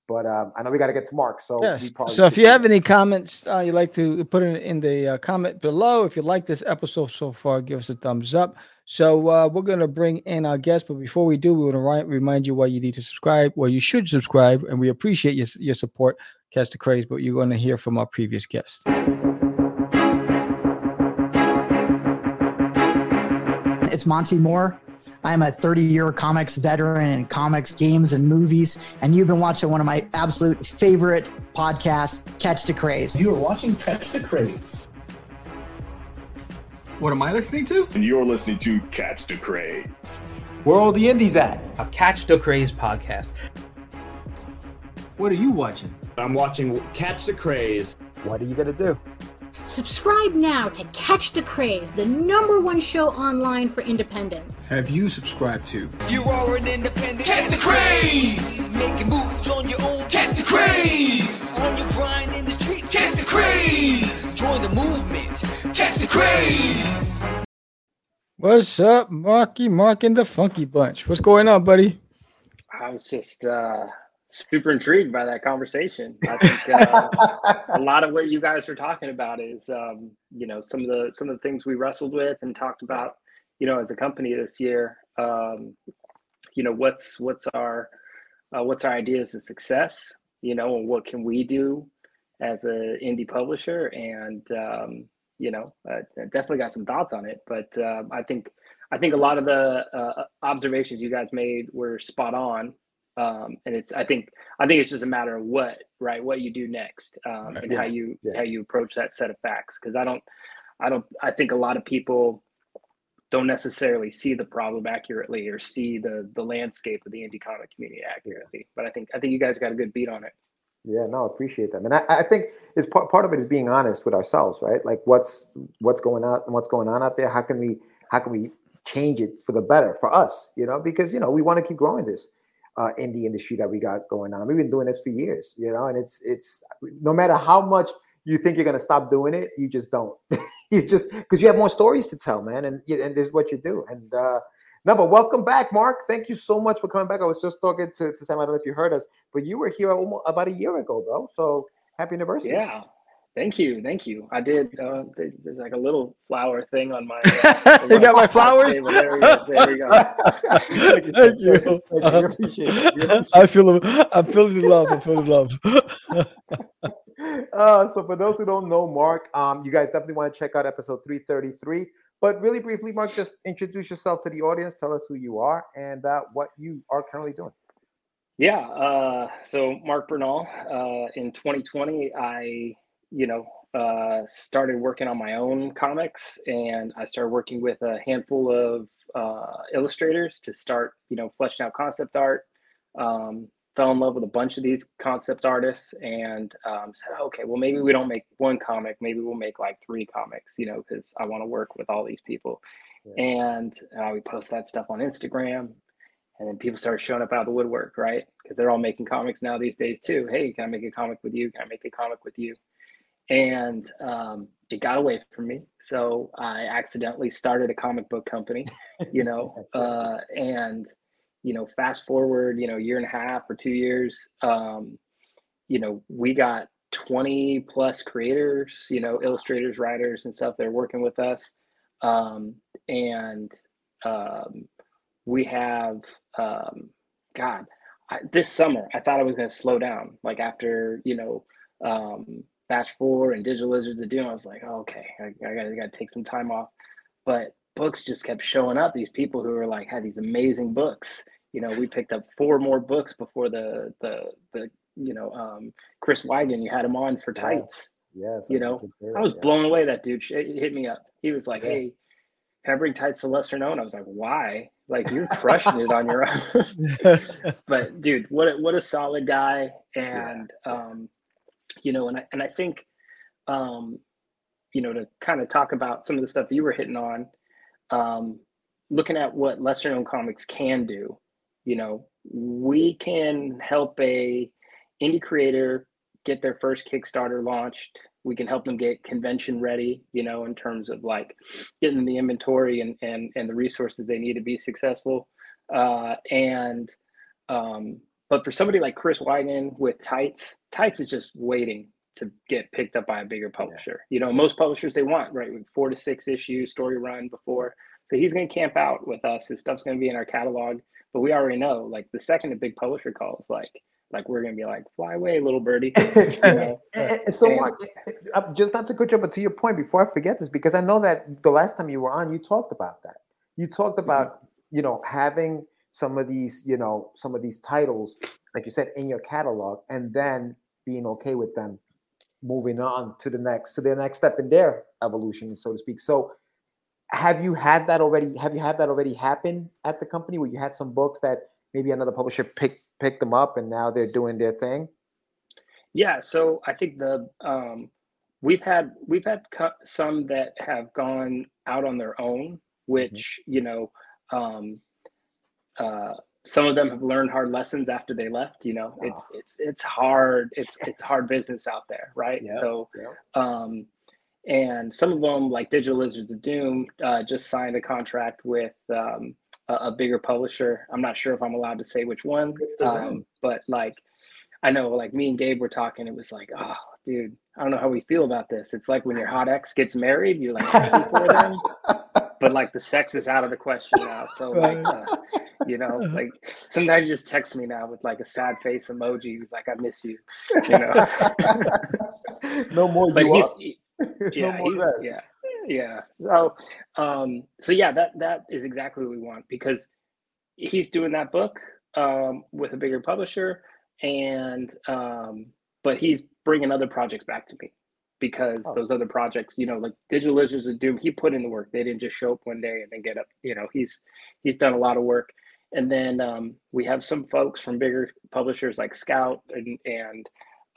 But um, I know we got to get to Mark. So, yes. so if you have any comments uh, you'd like to put in, in the uh, comment below. If you like this episode so far, give us a thumbs up. So uh, we're going to bring in our guest. But before we do, we want to remind you why you need to subscribe, why you should subscribe. And we appreciate your, your support. Catch the Craze. But you're going to hear from our previous guest. It's Monty Moore. I'm a thirty-year comics veteran in comics, games, and movies, and you've been watching one of my absolute favorite podcasts, Catch the Craze. You are watching Catch the Craze. What am I listening to? And you're listening to Catch the Craze. Where are all the indies at? A Catch the Craze podcast. What are you watching? I'm watching Catch the Craze. What are you going to do? Subscribe now to Catch the Craze, the number one show online for independents. Have you subscribed to? You are an independent. Catch the Craze! Making moves on your own. Catch the Craze! On your grind in the streets. Catch the Craze! Join the movement. Catch the Craze! What's up, Marky Mark and the Funky Bunch? What's going on, buddy? I was just, uh... super intrigued by that conversation. I think uh, a lot of what you guys were talking about is, um, you know, some of the some of the things we wrestled with and talked about, you know, as a company this year. Um, you know, what's what's our uh, what's our ideas of success, you know, and what can we do as an indie publisher? And um, you know, I definitely got some thoughts on it, but uh, I think I think a lot of the uh, observations you guys made were spot on. Um, and it's, I think, I think it's just a matter of what, right. What you do next, um, right. and yeah. how you, yeah. how you approach that set of facts. Cause I don't, I don't, I think a lot of people don't necessarily see the problem accurately or see the, the landscape of the indie comic community accurately. Yeah. But I think, I think you guys got a good beat on it. Yeah, no, I appreciate that. And I, I think it's part, part of it is being honest with ourselves, right? Like what's, what's going on and what's going on out there. How can we, how can we change it for the better for us, you know, because, you know, we want to keep growing this. Uh, in the industry that we got going on. We've been doing this for years, you know, and it's, it's no matter how much you think you're going to stop doing it, you just don't. You just, because you have more stories to tell, man. And and this is what you do. And uh, no, but welcome back, Mark. Thank you so much for coming back. I was just talking to, to Sam. I don't know if you heard us, but you were here almost, about a year ago, bro. So happy anniversary. Yeah. Thank you. Thank you. I did. Uh, there's like a little flower thing on my. Uh, you got my flowers? Table. There we go. There we go. Thank you. Thank you. Thank you. I appreciate it. You appreciate I feel, I feel the love. I feel the love. uh, so for those who don't know Mark, um, you guys definitely want to check out episode three thirty-three. But really briefly, Mark, just introduce yourself to the audience. Tell us who you are and uh, what you are currently doing. Yeah. Uh, so Mark Bernard, uh, in twenty twenty, I... you know, uh, started working on my own comics, and I started working with a handful of uh, illustrators to start, you know, fleshing out concept art. Um, fell in love with a bunch of these concept artists, and um, said, okay, well, maybe we don't make one comic, maybe we'll make like three comics, you know, because I want to work with all these people. Yeah. And uh, we post that stuff on Instagram, and then people started showing up out of the woodwork, right? Because they're all making comics now these days too. Hey, can I make a comic with you? Can I make a comic with you? and um, it got away from me. So I accidentally started a comic book company, you know, uh, and, you know, fast forward, you know, year and a half or two years, um, you know, we got twenty plus creators, you know, illustrators, writers and stuff. They're working with us. Um, and um, we have, um, God, I, this summer, I thought I was going to slow down. Like after, you know, um, Batch Four and Digital Lizards of Doom, I was like, oh, okay, I, I gotta, gotta take some time off. But books just kept showing up. These people who were like, had these amazing books. You know, we picked up four more books before the, the, the you know, um, Chris Wyden, you had him on for Tights. Yes. yes you I know, was I was yeah. blown away. That dude hit me up. He was like, yeah. hey, can I bring Tights to Lesser Known? I was like, why? Like, you're crushing it on your own. But dude, what a, what a solid guy. And, yeah. um, you know, and I, and I think, um, you know, to kind of talk about some of the stuff you were hitting on, um, looking at what Lesser Known Comics can do, you know, we can help a indie creator get their first Kickstarter launched. We can help them get convention ready, you know, in terms of like getting the inventory and, and, and the resources they need to be successful. Uh, and, um, But for somebody like Chris Wyden with Tights, Tights is just waiting to get picked up by a bigger publisher. Yeah. You know, most publishers, they want, right, with four to six issues, story run before. So he's going to camp out with us. His stuff's going to be in our catalog. But we already know, like, the second a big publisher calls, like, like we're going to be like, fly away, little birdie. You know? and so, and, Mark, just not to cut you, but to your point, before I forget this, because I know that the last time you were on, you talked about that. You talked about, mm-hmm. you know, having – some of these, you know, some of these titles, like you said, in your catalog, and then being okay with them moving on to the next, to the next step in their evolution, so to speak. So have you had that already? Have you had that already happen at the company where you had some books that maybe another publisher picked picked them up and now they're doing their thing? Yeah. So I think the um, we've had we've had some that have gone out on their own, which, mm-hmm. you know, um, Uh, some of them have learned hard lessons after they left. You know, wow. it's it's it's hard. It's it's hard business out there, right? Yep, so, yep. Um, and some of them, like Digital Lizards of Doom, uh, just signed a contract with um, a, a bigger publisher. I'm not sure if I'm allowed to say which one, um, but like, I know, like me and Gabe were talking. It was like, oh, dude, I don't know how we feel about this. It's like when your hot ex gets married, you're like happy for them, but like the sex is out of the question now. So like. Uh, You know, like sometimes you just text me now with like a sad face emoji. He's like, I miss you. You know, no more. But you he's, he, yeah, no more he's, yeah, yeah. So, um, so yeah, that that is exactly what we want, because he's doing that book um, with a bigger publisher, and um, but he's bringing other projects back to me, because oh. those other projects, you know, like Digital Lizards of Doom, he put in the work. They didn't just show up one day and then get up. You know, he's he's done a lot of work. And then um, we have some folks from bigger publishers like Scout and, and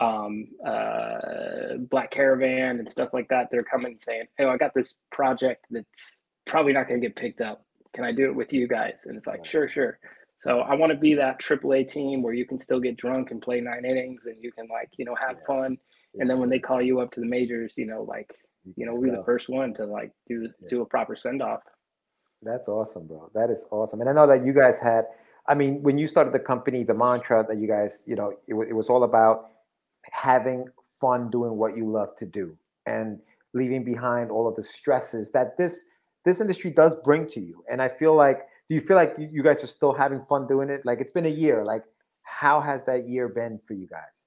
um, uh, Black Caravan and stuff like that. They're coming and saying, hey, I got this project that's probably not going to get picked up. Can I do it with you guys? And it's like, sure, sure. So I want to be that triple A team where you can still get drunk and play nine innings and you can like, you know, have yeah. fun. Yeah. And then when they call you up to the majors, you know, like, you know, we're the first one to like do yeah. do a proper send off. That's awesome, bro. That is awesome. And I know that you guys had, I mean, when you started the company, the mantra that you guys, you know, it, it was all about having fun doing what you love to do and leaving behind all of the stresses that this this industry does bring to you. And I feel like, do you feel like you, you guys are still having fun doing it? Like, it's been a year. Like, how has that year been for you guys?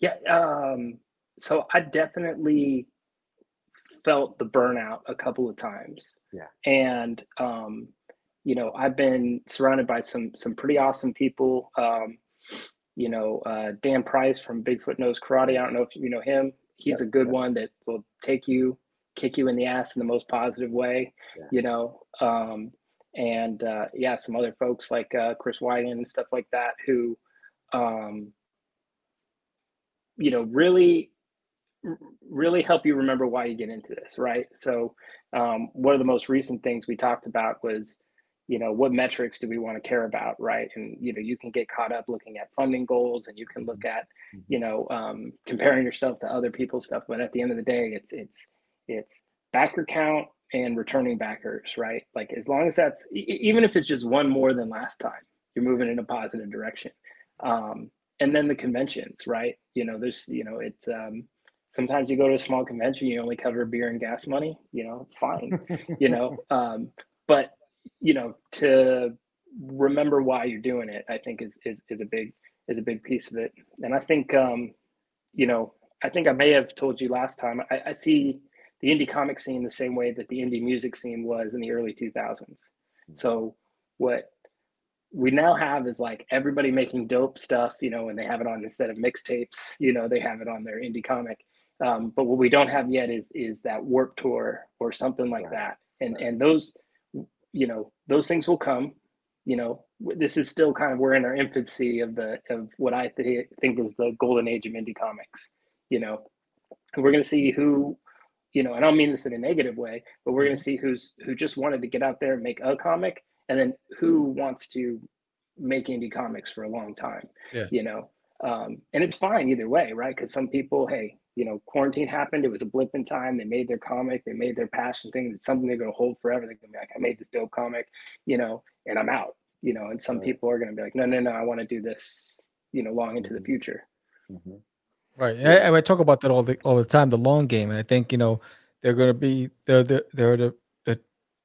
Yeah. Um, so I definitely felt the burnout a couple of times. Yeah. And, um, you know, I've been surrounded by some, some pretty awesome people. Um, you know, uh, Dan Price from Bigfoot Nose Karate. I don't know if you know him. He's yeah, a good yeah. one that will take you, kick you in the ass in the most positive way, yeah. you know? Um, and, uh, yeah, some other folks like, uh, Chris Wyden and stuff like that, who, um, you know, really, really help you remember why you get into this, right? So um, one of the most recent things we talked about was, you know, what metrics do we want to care about, right? And, you know, you can get caught up looking at funding goals, and you can look at, you know, um, comparing yourself to other people's stuff. But at the end of the day, it's, it's, it's backer count and returning backers, right? Like, as long as that's, even if it's just one more than last time, you're moving in a positive direction. Um, and then the conventions, right? You know, there's, you know, it's, um, sometimes you go to a small convention, you only cover beer and gas money, you know, it's fine, you know, um, but, you know, to remember why you're doing it, I think is, is, is a big, is a big piece of it. And I think, um, you know, I think I may have told you last time, I, I see the indie comic scene the same way that the indie music scene was in the early two thousands. So what we now have is like everybody making dope stuff, you know, and they have it on, instead of mixtapes, you know, they have it on their indie comic. Um, but what we don't have yet is, is that Warped Tour or something like that. And, and those, you know, those things will come. You know, this is still kind of, we're in our infancy of the, of what I th- think is the golden age of indie comics, you know, and we're going to see who, you know, and I don't mean this in a negative way, but we're going to see who's, who just wanted to get out there and make a comic, and then who wants to make indie comics for a long time, yeah. you know, um, and it's fine either way, right? Because some people, hey, you know, quarantine happened, it was a blip in time, they made their comic, they made their passion thing, it's something they're going to hold forever. They're going to be like, I made this dope comic, you know, and I'm out, you know, and some right. people are going to be like, no, no, no, I want to do this, you know, long into the future. Mm-hmm. Right. And I, and I talk about that all the, all the time, the long game. And I think, you know, they're going to be, they're, they're, they're the, the,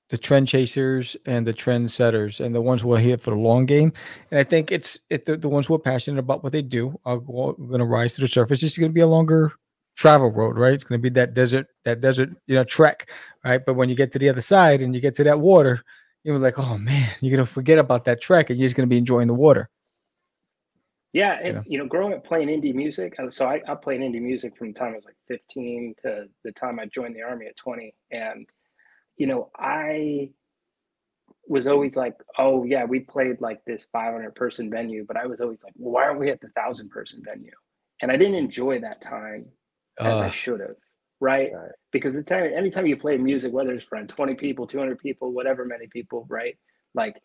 the trend chasers and the trend setters and the ones who are here for the long game. And I think it's, it, the, the ones who are passionate about what they do are going to rise to the surface. It's going to be a longer travel road, right? It's going to be that desert, that desert, you know, trek, right? But when you get to the other side and you get to that water, you're like, oh man, you're going to forget about that trek and you're just going to be enjoying the water. Yeah. And, yeah. you know, growing up playing indie music. So I, I played indie music from the time I was like fifteen to the time I joined the Army at twenty. And, you know, I was always like, oh yeah, we played like this five hundred person venue, but I was always like, well, why aren't we at the thousand person venue? And I didn't enjoy that time as uh, I should have, right? right? Because the time, anytime you play music, whether it's for twenty people, two hundred people, whatever many people, right? Like,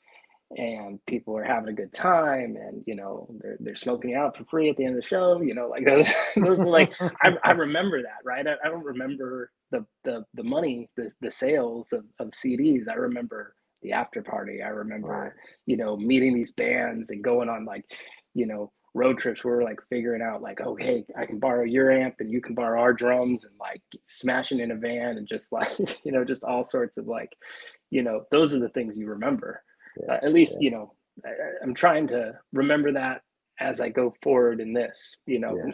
and people are having a good time, and you know, they're they're smoking out for free at the end of the show, you know, like those, those are like, I, I remember that, right? I, I don't remember the the the money, the the sales of, of C Ds. I remember the after party. I remember, right. you know, meeting these bands and going on like, you know, road trips where we're like figuring out like, oh, hey, I can borrow your amp and you can borrow our drums, and like smashing in a van and just like, you know, just all sorts of like, you know, those are the things you remember. Yeah, uh, at least, yeah. you know, I, I'm trying to remember that as I go forward in this, you know, yeah.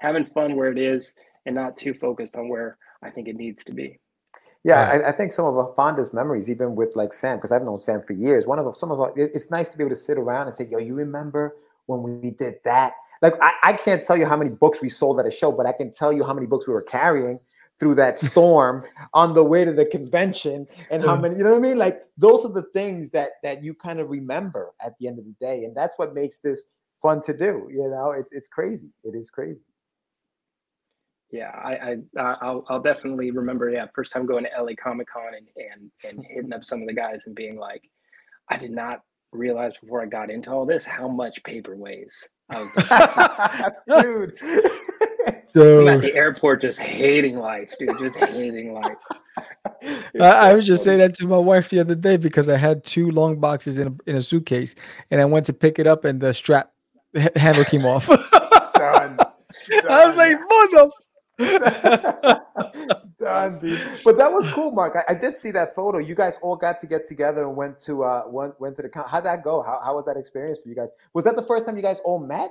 having fun where it is and not too focused on where I think it needs to be. Yeah, yeah. I, I think some of our fondest memories, even with like Sam, because I've known Sam for years, one of them, some of our, it, it's nice to be able to sit around and say, yo, you remember when we did that? Like, I, I can't tell you how many books we sold at a show, but I can tell you how many books we were carrying through that storm on the way to the convention, and how many, you know what I mean? Like, those are the things that that you kind of remember at the end of the day, and that's what makes this fun to do. You know, it's it's crazy. It is crazy. Yeah, I, I I'll I'll definitely remember. Yeah, first time going to L A Comic-Con and and and hitting up some of the guys and being like, I did not realized before I got into all this how much paper weighs. I was like, dude. dude. I'm at the airport just hating life, dude. Just hating life. I, I was just saying that to my wife the other day because I had two long boxes in a, in a suitcase, and I went to pick it up and the strap handle came off. Done. Done. I was like, mother. Done, dude. But that was cool, Mark. I, I did see that photo. You guys all got to get together and went to uh went, went to the con. How'd that go? How how was that experience for you guys? Was that the first time you guys all met?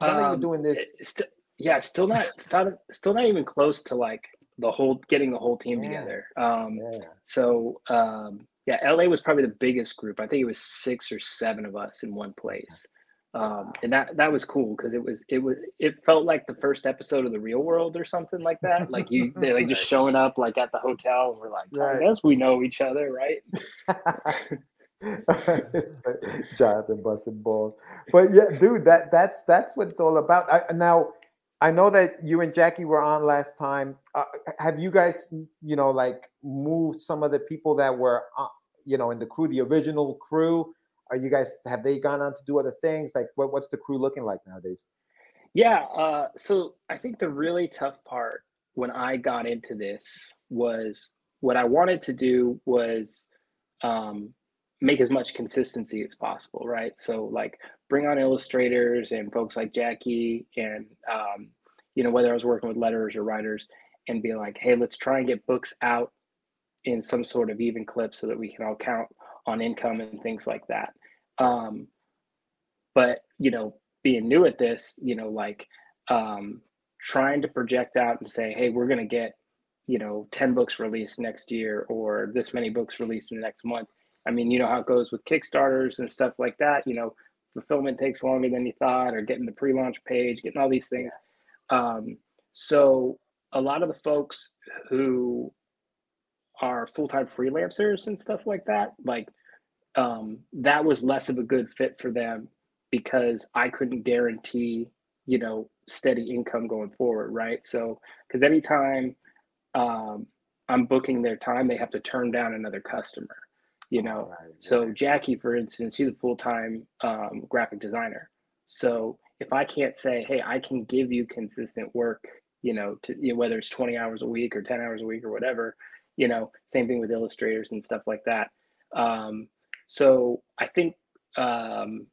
Um, I know you were doing this. St- yeah, still not started, still not even close to like the whole getting the whole team yeah. together. Um yeah. so um yeah, L A was probably the biggest group. I think it was six or seven of us in one place. Um, and that, that was cool. Cause it was, it was, it felt like the first episode of The Real World or something like that. Like you, they're like just showing up like at the hotel and we're like, I guess we know each other. Right. Jonathan busted balls. But yeah, dude, that that's, that's what it's all about. I, now I know that you and Jackie were on last time. Uh, have you guys, you know, like moved some of the people that were, uh, you know, and the crew, the original crew? Are you guys, have they gone on to do other things? Like, what, what's the crew looking like nowadays? Yeah, uh, so I think the really tough part when I got into this was what I wanted to do was um, make as much consistency as possible, right? So like bring on illustrators and folks like Jackie and, um, you know, whether I was working with letterers or writers, and be like, hey, let's try and get books out in some sort of even clip so that we can all count on income and things like that. Um, but, you know, being new at this, you know, like um, trying to project out and say, hey, we're going to get, you know, ten books released next year or this many books released in the next month. I mean, you know how it goes with Kickstarters and stuff like that, you know, fulfillment takes longer than you thought, or getting the pre-launch page, getting all these things. Um, so a lot of the folks who are full-time freelancers and stuff like that, like um, that was less of a good fit for them because I couldn't guarantee, you know, steady income going forward, right? So, because anytime um, I'm booking their time, they have to turn down another customer, you know? All right, right. So Jackie, for instance, she's a full-time um, graphic designer. So if I can't say, hey, I can give you consistent work, you know, to, you know, whether it's twenty hours a week or ten hours a week or whatever, you know, same thing with illustrators and stuff like that. Um, so I think, um,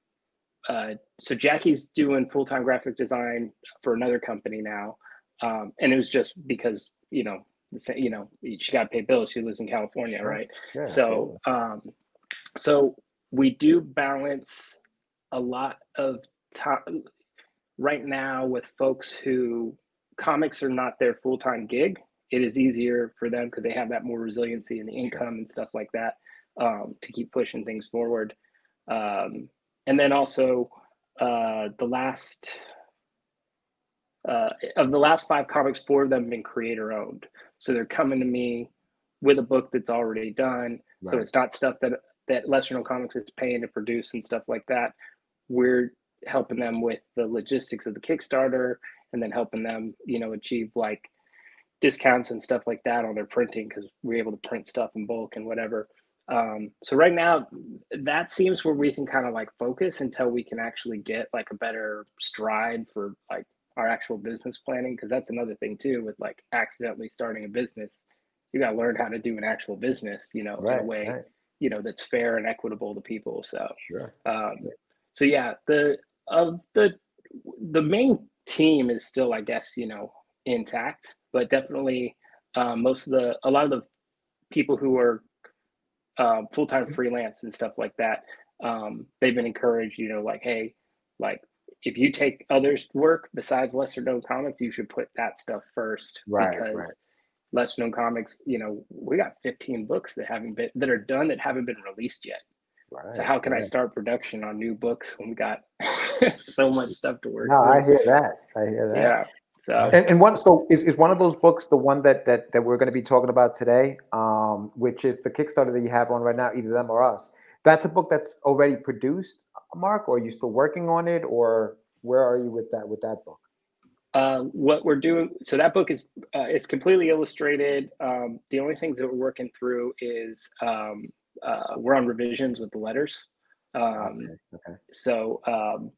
uh, so Jackie's doing full-time graphic design for another company now. Um, and it was just because, you know, the, you know, she got to pay bills. She lives in California, sure. Right? Yeah, so, totally. um, so we do balance a lot of time right now with folks who comics are not their full-time gig. It is easier for them because they have that more resiliency in the income, sure, and stuff like that, um, to keep pushing things forward. Um, and then also uh, the last, uh, of the last five comics, four of them have been creator owned. So they're coming to me with a book that's already done. Right. So it's not stuff that, that Lesser Known Comics is paying to produce and stuff like that. We're helping them with the logistics of the Kickstarter and then helping them, you know, achieve like discounts and stuff like that on their printing, because we're able to print stuff in bulk and whatever. Um, so right now, that seems where we can kind of like focus until we can actually get like a better stride for like our actual business planning, because that's another thing too with like accidentally starting a business. You got to learn how to do an actual business, you know, right, in a way, right, you know, that's fair and equitable to people. So, sure. Um, sure. So yeah, the of the the main team is still, I guess, you know, intact. But definitely, um, most of the a lot of the people who are uh, full-time freelance and stuff like that, um, they've been encouraged, you know, like, hey, like if you take others' work besides Lesser Known Comics, you should put that stuff first, right? Because right. Lesser Known Comics, you know, we got fifteen books that haven't been that are done that haven't been released yet. Right, so how can right. I start production on new books when we got so much stuff to work? No, with? I hear that. I hear that. Yeah. So. And, and one, so is, is one of those books the one that that, that we're going to be talking about today, um, which is the Kickstarter that you have on right now, Either Them or Us? That's a book that's already produced, Mark, or are you still working on it, or where are you with that with that book? Uh, what we're doing, so that book is uh, it's completely illustrated. Um, the only things that we're working through is um, uh, we're on revisions with the letters. Um, okay. okay. So. Um,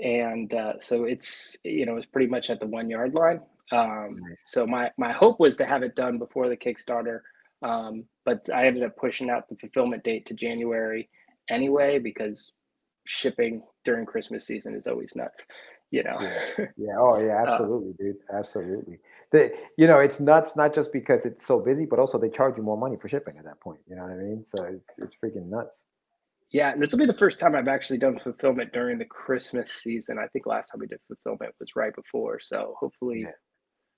And uh, so it's, you know, it's pretty much at the one yard line. Um, nice. So my, my hope was to have it done before the Kickstarter. Um, but I ended up pushing out the fulfillment date to January anyway, because shipping during Christmas season is always nuts, you know? Yeah. yeah. Oh yeah, absolutely, uh, dude. Absolutely. The, you know, it's nuts, not just because it's so busy, but also they charge you more money for shipping at that point. You know what I mean? So it's, it's freaking nuts. Yeah, and this will be the first time I've actually done fulfillment during the Christmas season. I think last time we did fulfillment was right before. So hopefully, yeah.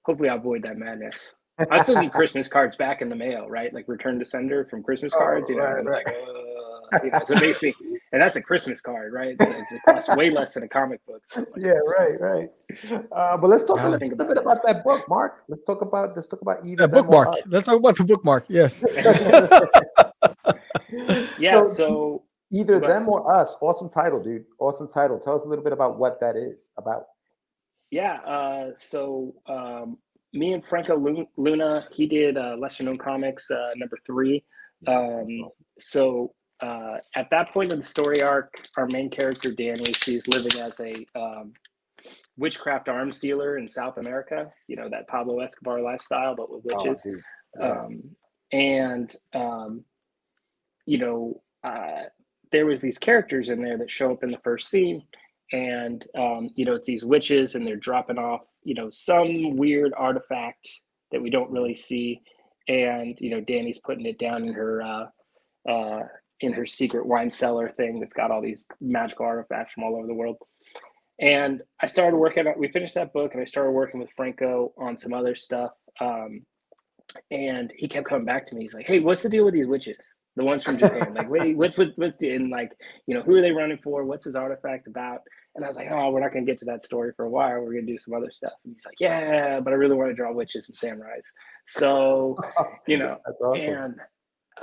hopefully I'll avoid that madness. I still need Christmas cards back in the mail, right? Like return to sender from Christmas cards. Oh, you know, right, right. Like, uh, you know, so basically, and that's a Christmas card, right? It's like, it costs way less than a comic book. So like, yeah, right, right. Uh, but let's talk a little, little bit about that book, Mark. Let's talk about let's talk about either bookmark. Let's talk about the bookmark. Yes. yeah. So. so Either but, Them or Us. Awesome title, dude. Awesome title. Tell us a little bit about what that is about. Yeah. Uh, so um, me and Franco Luna, he did uh, Lesser Known Comics uh, number three. Um, so uh, at that point in the story arc, our main character, Danny, she's living as a um, witchcraft arms dealer in South America, you know, that Pablo Escobar lifestyle, but with witches. Oh, yeah. um, and, um, you know, uh, there was these characters in there that show up in the first scene. And, um, you know, it's these witches and they're dropping off, you know, some weird artifact that we don't really see. And, you know, Danny's putting it down in her uh, uh, in her secret wine cellar thing that's got all these magical artifacts from all over the world. And I started working on, we finished that book and I started working with Franco on some other stuff. Um, and he kept coming back to me. He's like, hey, what's the deal with these witches? The ones from Japan, like, wait, what's with, what's the, and like, you know, who are they running for? What's his artifact about? And I was like, oh, we're not going to get to that story for a while. We're going to do some other stuff. And he's like, yeah, but I really want to draw witches and samurais. So, you know, that's awesome. And,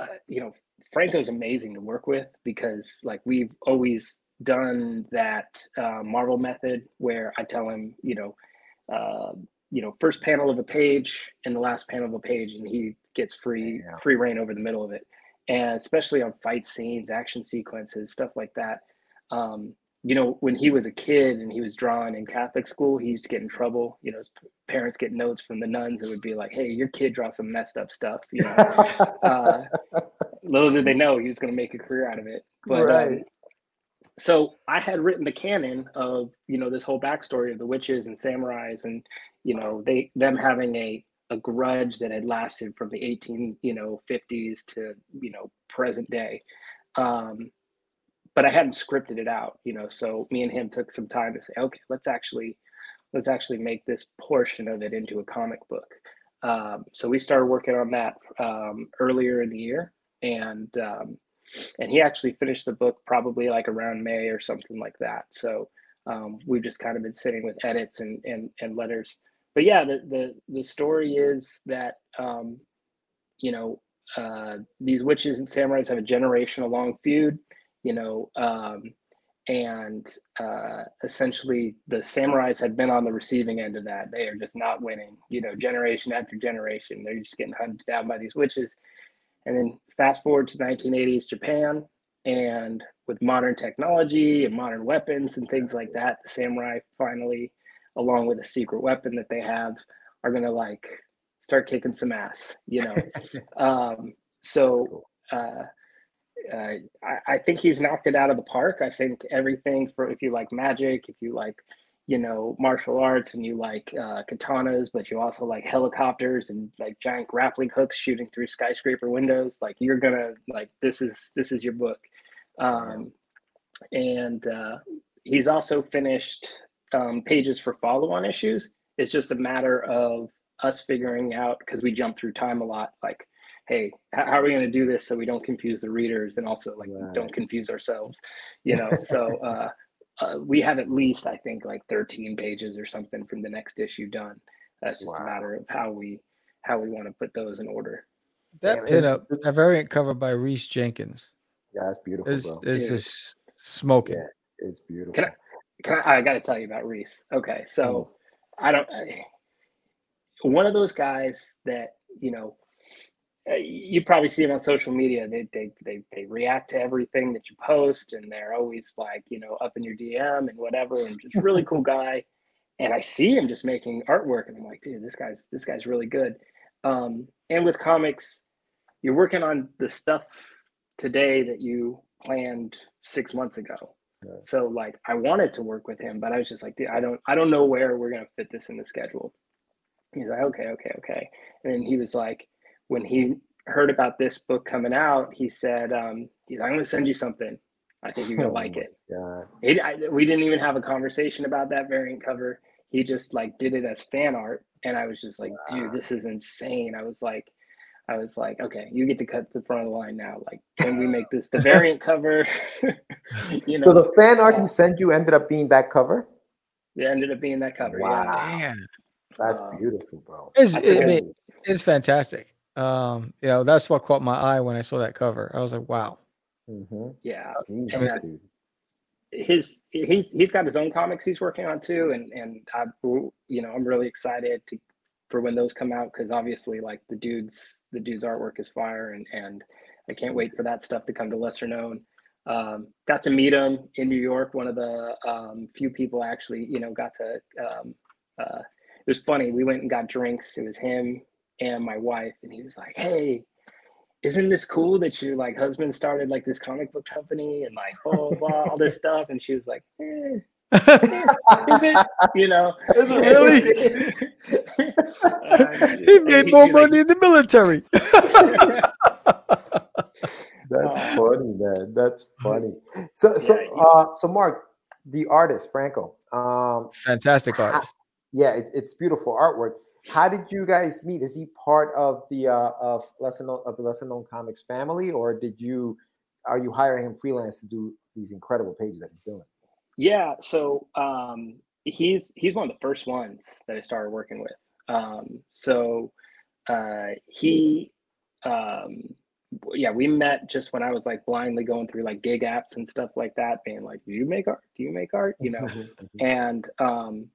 uh, you know, Franco's amazing to work with because, like, we've always done that uh, Marvel method where I tell him, you know, uh, you know, first panel of a page and the last panel of a page, and he gets free, yeah. free reign over the middle of it. And especially on fight scenes, action sequences, stuff like that. Um, you know, when he was a kid and he was drawing in Catholic school, he used to get in trouble. You know, his parents get notes from the nuns that would be like, hey, your kid draws some messed up stuff. You know, uh, little did they know he was going to make a career out of it. But right. um, so I had written the canon of, you know, this whole backstory of the witches and samurais and, you know, they them having a, a grudge that had lasted from the eighteen, you know, fifties to, you know, present day. Um, but I hadn't scripted it out, you know, so me and him took some time to say, okay, let's actually, let's actually make this portion of it into a comic book. Um, so we started working on that um, earlier in the year and, um, and he actually finished the book probably like around May or something like that. So um, we've just kind of been sitting with edits and, and, and letters. But yeah, the, the, the story is that, um, you know, uh, these witches and samurais have a generational-long feud, you know, um, and uh, essentially the samurais had been on the receiving end of that. They are just not winning, you know, generation after generation. They're just getting hunted down by these witches. And then fast forward to nineteen eighties Japan, and with modern technology and modern weapons and things like that, the samurai finally, along with a secret weapon that they have, are gonna like start kicking some ass, you know? um, so cool. uh, uh, I, I think he's knocked it out of the park. I think everything for, if you like magic, if you like, you know, martial arts and you like uh, katanas, but you also like helicopters and like giant grappling hooks shooting through skyscraper windows, like you're gonna, like, this is, this is your book. Um, and uh, he's also finished, Um, pages for follow-on issues. It's just a matter of us figuring out, because we jump through time a lot, like, hey, how are we going to do this so we don't confuse the readers and also like right. don't confuse ourselves, you know? So uh, uh, we have at least, I think, like thirteen pages or something from the next issue done. That's just wow. a matter of how we how we want to put those in order. That pin up, that variant cover by Reese Jenkins. Yeah, that's beautiful. It's, it's just smoking. Yeah, it's beautiful. Can I, Can I, I got to tell you about Reese. Okay, so mm. I don't. I, one of those guys that, you know, you probably see him on social media. They they they they react to everything that you post, and they're always like, you know, up in your D M and whatever. And just really cool guy. And I see him just making artwork, and I'm like, dude, this guy's this guy's really good. Um, and with comics, you're working on the stuff today that you planned six months ago. So like I wanted to work with him, but I was just like, dude, I don't, I don't know where we're going to fit this in the schedule. He's like, okay, okay, okay. And then he was like, when he heard about this book coming out, he said, um, he's like, I'm going to send you something. I think you're going to like it. Yeah. It I, we didn't even have a conversation about that variant cover. He just like did it as fan art. And I was just like, wow. dude, this is insane. I was like, I was like, okay, you get to cut the front of the line now. Like, can we make this the variant cover? You know. So the fan art he sent you ended up being that cover? It ended up being that cover. Wow. Yeah. Damn. That's um, beautiful, bro. It's, it, I mean, it's fantastic. Um, you know, that's what caught my eye when I saw that cover. I was like, wow. Mm-hmm. Yeah. And that, his he's he's got his own comics he's working on too, and and I, you know, I'm really excited to. For when those come out, because obviously like the dude's the dude's artwork is fire, and and I can't wait for that stuff to come to Lesser Known. Um, got to meet him in New York. One of the um, few people actually, you know, got to, um, uh, it was funny. We went and got drinks. It was him and my wife. And he was like, hey, isn't this cool that your like husband started like this comic book company and like, oh, blah, blah, all this stuff. And she was like, eh. Is it, you know, is it really? uh, he made he, more money like, in the military. That's funny, man. That's funny. So, so, yeah, uh, so Mark, the artist Franco, um, fantastic artist. How, yeah, it's it's beautiful artwork. How did you guys meet? Is he part of the uh, of lesser known, of the Lesser Known Comics family, or did you are you hiring him freelance to do these incredible pages that he's doing? Yeah, so um, he's he's one of the first ones that I started working with. Um, so uh, he, um, yeah, we met just when I was like blindly going through like gig apps and stuff like that, being like, "Do you make art? Do you make art?" You know, and um,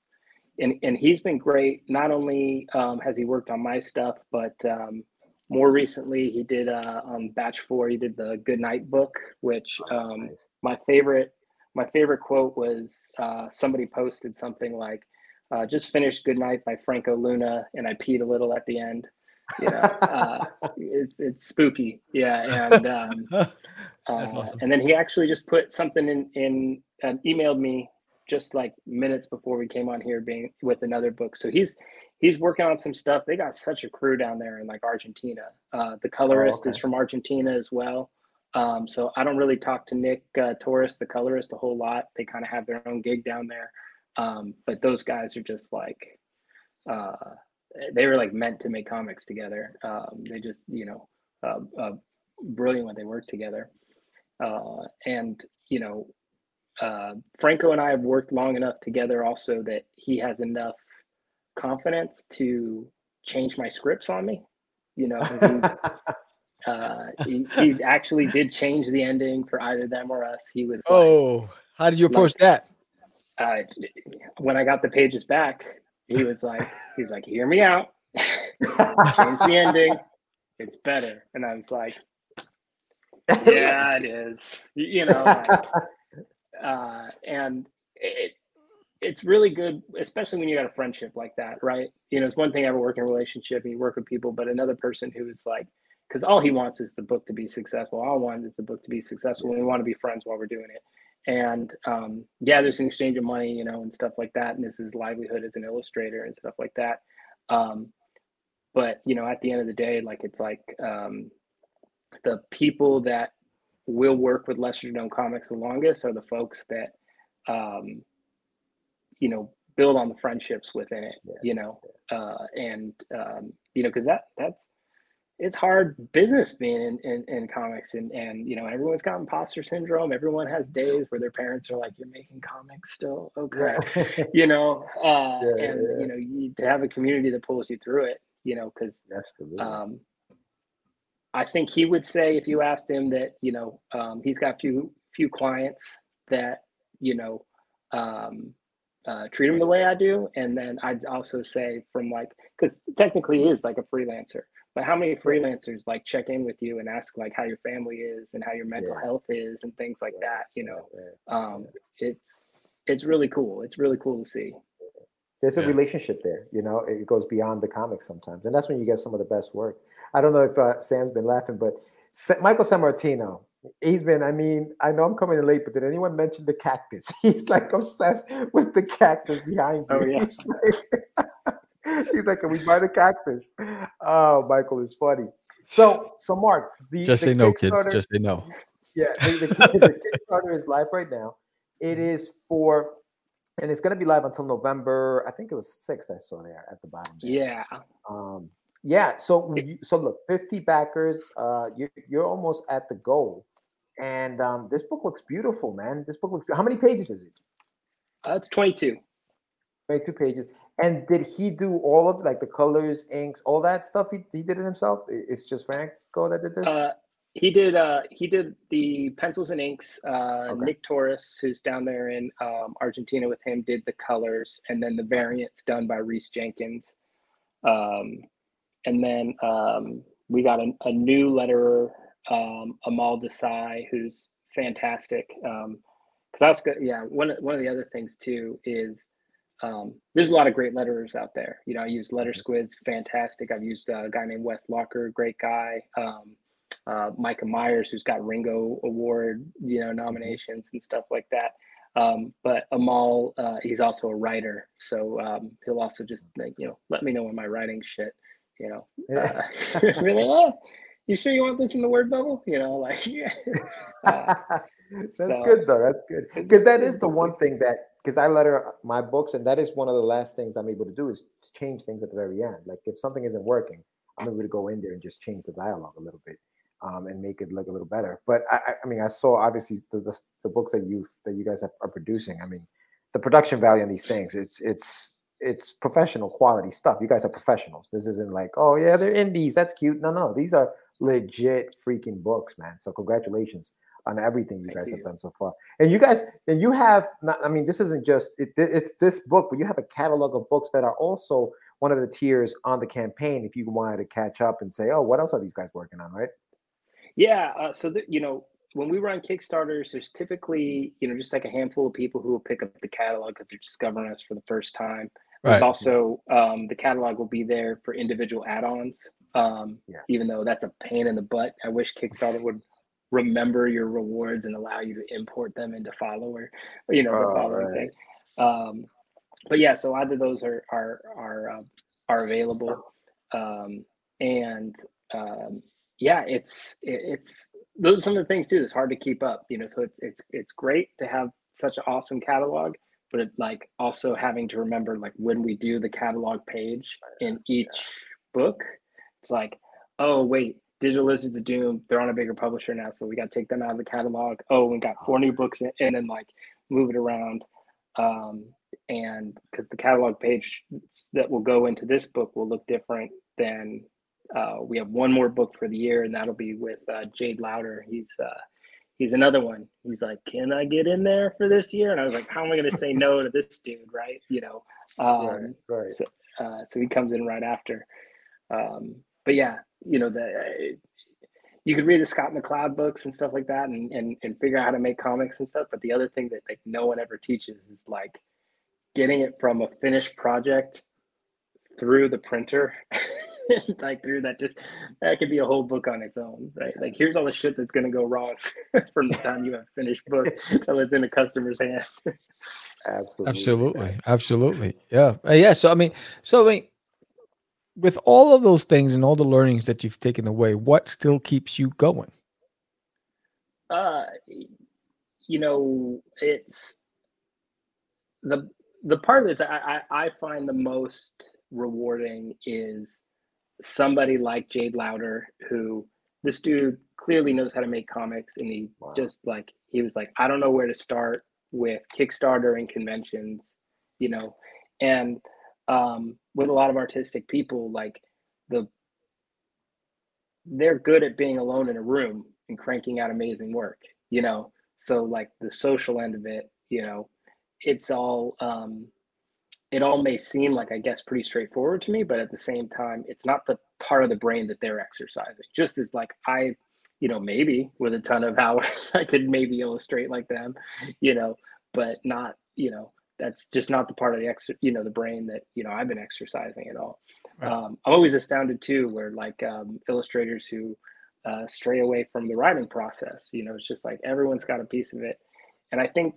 and and he's been great. Not only um, has he worked on my stuff, but um, more recently he did uh, on Batch Four. He did the Good Night book, which um, nice. my favorite. My favorite quote was uh, somebody posted something like, uh, just finished Good Night by Franco Luna, and I peed a little at the end. You know, uh, it, it's spooky. Yeah. And um, uh, That's awesome. And then he actually just put something in, in um, emailed me just like minutes before we came on here being with another book. So he's he's working on some stuff. They got such a crew down there in like Argentina. Uh, the colorist oh, okay. is from Argentina as well. Um, so I don't really talk to Nick uh, Torres, the colorist, a whole lot. They kind of have their own gig down there. Um, but those guys are just like, uh, they were like meant to make comics together. Um, they just, you know, uh, uh, brilliant when they work together. Uh, and, you know, uh, Franco and I have worked long enough together also that he has enough confidence to change my scripts on me, you know. And, Uh, he, he actually did change the ending for Either Them or Us. He was like, oh, how did you approach like, that? Uh, when I got the pages back, he was like, he was like, hear me out. Change the ending. It's better. And I was like, yeah, it is. You know, like, uh, and it, it's really good, especially when you got a friendship like that, right? You know, it's one thing I have a working relationship and you work with people, but another person who is like, because all he wants is the book to be successful. All I want is the book to be successful. And we want to be friends while we're doing it. And um, yeah, there's an exchange of money, you know, and stuff like that. And this is livelihood as an illustrator and stuff like that. Um, but, you know, at the end of the day, like, it's like um, the people that will work with Lesser Known Comics the longest are the folks that, um, you know, build on the friendships within it, yeah. you know, uh, and, um, you know, because that that's, it's hard business being in, in, in comics and, and, you know, everyone's got imposter syndrome. Everyone has days where their parents are like, you're making comics still. Okay. Yeah. you know, uh, yeah, and, yeah. you know, you need to have a community that pulls you through it, you know, cause, um, I think he would say if you asked him that, you know, um, he's got few, few clients that, you know, um, Uh, treat him the way I do. And then I'd also say from like, because technically he is like a freelancer, but how many freelancers like check in with you and ask like how your family is and how your mental yeah. health is and things like yeah. that, you know, yeah. um, yeah. it's, it's really cool. It's really cool to see. There's a yeah. relationship there, you know, it goes beyond the comics sometimes. And that's when you get some of the best work. I don't know if uh, Sam's been laughing, but Sa- Michael Sammartino, he's been, I mean, I know I'm coming in late, but did anyone mention the cactus? He's like obsessed with the cactus behind me. Oh, yeah. He's like, he's like, can we buy the cactus? Oh, Michael is funny. So, so Mark, the just the say no, kid. Just say no. Yeah, the, the, the Kickstarter is live right now. It is for, and it's going to be live until November. I think it was sixth. I saw there at the bottom. There. Yeah. Um, yeah. So, so look, fifty backers. Uh, you, you're almost at the goal. And um, this book looks beautiful, man. This book looks. How many pages is it? Uh, it's twenty-two. twenty-two pages. And did he do all of like the colors, inks, all that stuff? He he did it himself. It's just Franco that did this. Uh, he did. Uh, he did the pencils and inks. Uh, okay. Nick Torres, who's down there in um, Argentina with him, did the colors, and then the variants done by Reese Jenkins. Um, and then um, we got a, a new letterer. um, Amal Desai, who's fantastic. Um, cause I was good. Yeah. One, one of the other things too is, um, there's a lot of great letterers out there. You know, I use Letter Squids, fantastic. I've used a guy named Wes Locker, great guy. Um, uh, Micah Myers, who's got Ringo Award, you know, nominations and stuff like that. Um, but Amal, uh, he's also a writer, so um, he'll also just like, you know, let me know when my writing shit, you know, uh, really, oh, you sure you want this in the word bubble? You know, like, yeah. uh, that's so good though. That's good. Because that is the one thing that, because I letter my books, and that is one of the last things I'm able to do is change things at the very end. Like if something isn't working, I'm able to go in there and just change the dialogue a little bit. Um, and make it look a little better. But I, I mean, I saw obviously the, the, the books that you that you guys have, are producing. I mean, the production value on these things. It's it's it's professional quality stuff. You guys are professionals. This isn't like, oh yeah, they're indies. That's cute. No, no, these are legit freaking books, man. So congratulations on everything you Thank guys you. have done so far. And you guys, and you have. Not, I mean, this isn't just it, it's this book, but you have a catalog of books that are also one of the tiers on the campaign. If you wanted to catch up and say, oh, what else are these guys working on, right? Yeah. Uh, so, th- you know, when we run Kickstarters, there's typically, you know, just like a handful of people who will pick up the catalog because they're discovering us for the first time. Right. There's also um, the catalog will be there for individual add-ons, um, yeah. even though that's a pain in the butt. I wish Kickstarter would remember your rewards and allow you to import them into follower, you know, the oh, following right. thing. Um, but yeah, so either those are, are, are, uh, are available. Um, and, um, Yeah, it's it's those are some of the things too. It's hard to keep up, you know. So it's it's it's great to have such an awesome catalog, but it, like also having to remember like when we do the catalog page in each yeah. book, it's like, oh wait, Digital Lizards of Doom, they're on a bigger publisher now, so we got to take them out of the catalog. Oh, we got four new books in, and then like move it around, um, and because the catalog page that will go into this book will look different than. Uh, we have one more book for the year, and that'll be with uh, Jade Louder. He's uh, he's another one. He's like, can I get in there for this year? And I was like, how am I going to say no to this dude, right? You know, um, right, right. So, uh, so he comes in right after. Um, but yeah, you know, the uh, you could read the Scott McCloud books and stuff like that, and, and and figure out how to make comics and stuff. But the other thing that like no one ever teaches is like getting it from a finished project through the printer. Like through that, just that could be a whole book on its own, right? Like here's all the shit that's gonna go wrong from the time you have finished book till it's in a customer's hand. Absolutely, absolutely, absolutely. Yeah, yeah. So I mean, so I mean, with all of those things and all the learnings that you've taken away, what still keeps you going? Uh, you know, it's the the part that's I I, I find the most rewarding is. Somebody like Jade Louder, who this dude clearly knows how to make comics, and he wow. just like he was like, I don't know where to start with Kickstarter and conventions, you know. And um, with a lot of artistic people, like the they're good at being alone in a room and cranking out amazing work, you know. So like the social end of it, you know, it's all. Um, It all may seem like, I guess, pretty straightforward to me, but at the same time, it's not the part of the brain that they're exercising. Just as like I, you know, maybe with a ton of hours, I could maybe illustrate like them, you know, but not, you know, that's just not the part of the, ex- you know, the brain that, you know, I've been exercising at all. Right. Um, I'm always astounded too, where like um, illustrators who uh, stray away from the writing process, you know, it's just like everyone's got a piece of it. And I think,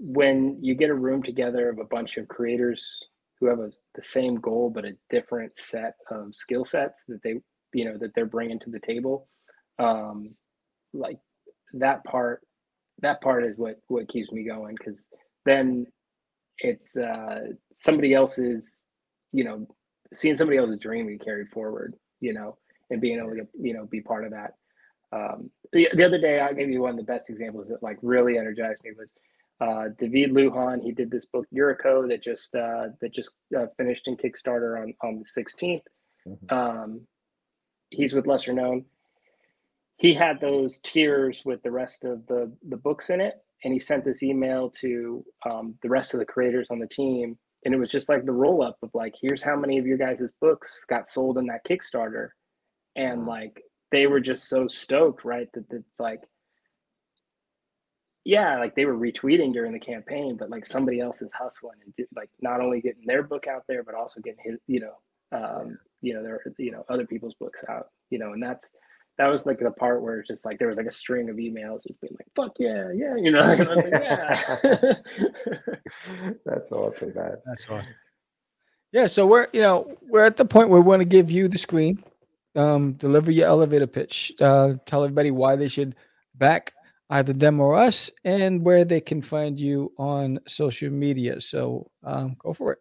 when you get a room together of a bunch of creators who have a, the same goal, but a different set of skill sets that they, you know, that they're bringing to the table. Um, like that part, that part is what, what keeps me going. Cause then it's uh, somebody else's, you know, seeing somebody else's dream be carried forward, you know, and being able to, you know, be part of that. Um, the, the other day, I'll give you one of the best examples that like really energized me was, Uh, David Lujan, he did this book Yuriko that just uh, that just uh, finished in Kickstarter on, on the sixteenth. Mm-hmm. Um, he's with Lesser Known. He had those tiers with the rest of the, the books in it, and he sent this email to um, the rest of the creators on the team, and it was just like the roll up of like, here's how many of your guys' books got sold in that Kickstarter, and like they were just so stoked, right? That it's like, yeah, like they were retweeting during the campaign, but like somebody else is hustling and do, like not only getting their book out there, but also getting his, you know, um, you know, their, you know, other people's books out, you know, and that's, that was like the part where it's just like, there was like a string of emails just being like, fuck yeah, yeah, you know, like, I was like, yeah. That's awesome, man. That's awesome. Yeah, so we're, you know, we're at the point where we want to give you the screen, um, deliver your elevator pitch, uh, tell everybody why they should back Either Them or Us, and where they can find you on social media. So um, go for it.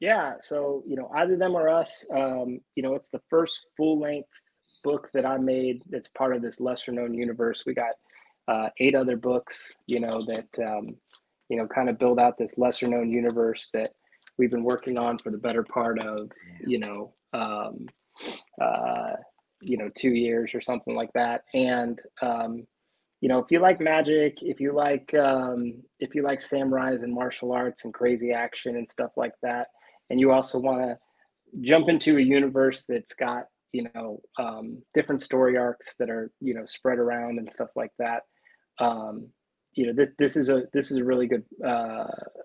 Yeah, so, you know, Either Them or Us, um, you know, it's the first full-length book that I made that's part of this lesser-known universe. We got uh, eight other books, you know, that, um, you know, kind of build out this lesser-known universe that we've been working on for the better part of, you know, um, uh, you know, two years or something like that. And, um, you know, if you like magic, if you like, um, if you like samurais and martial arts and crazy action and stuff like that, and you also want to jump into a universe that's got, you know, um, different story arcs that are, you know, spread around and stuff like that. Um, you know, this, this is a, this is a really good, uh,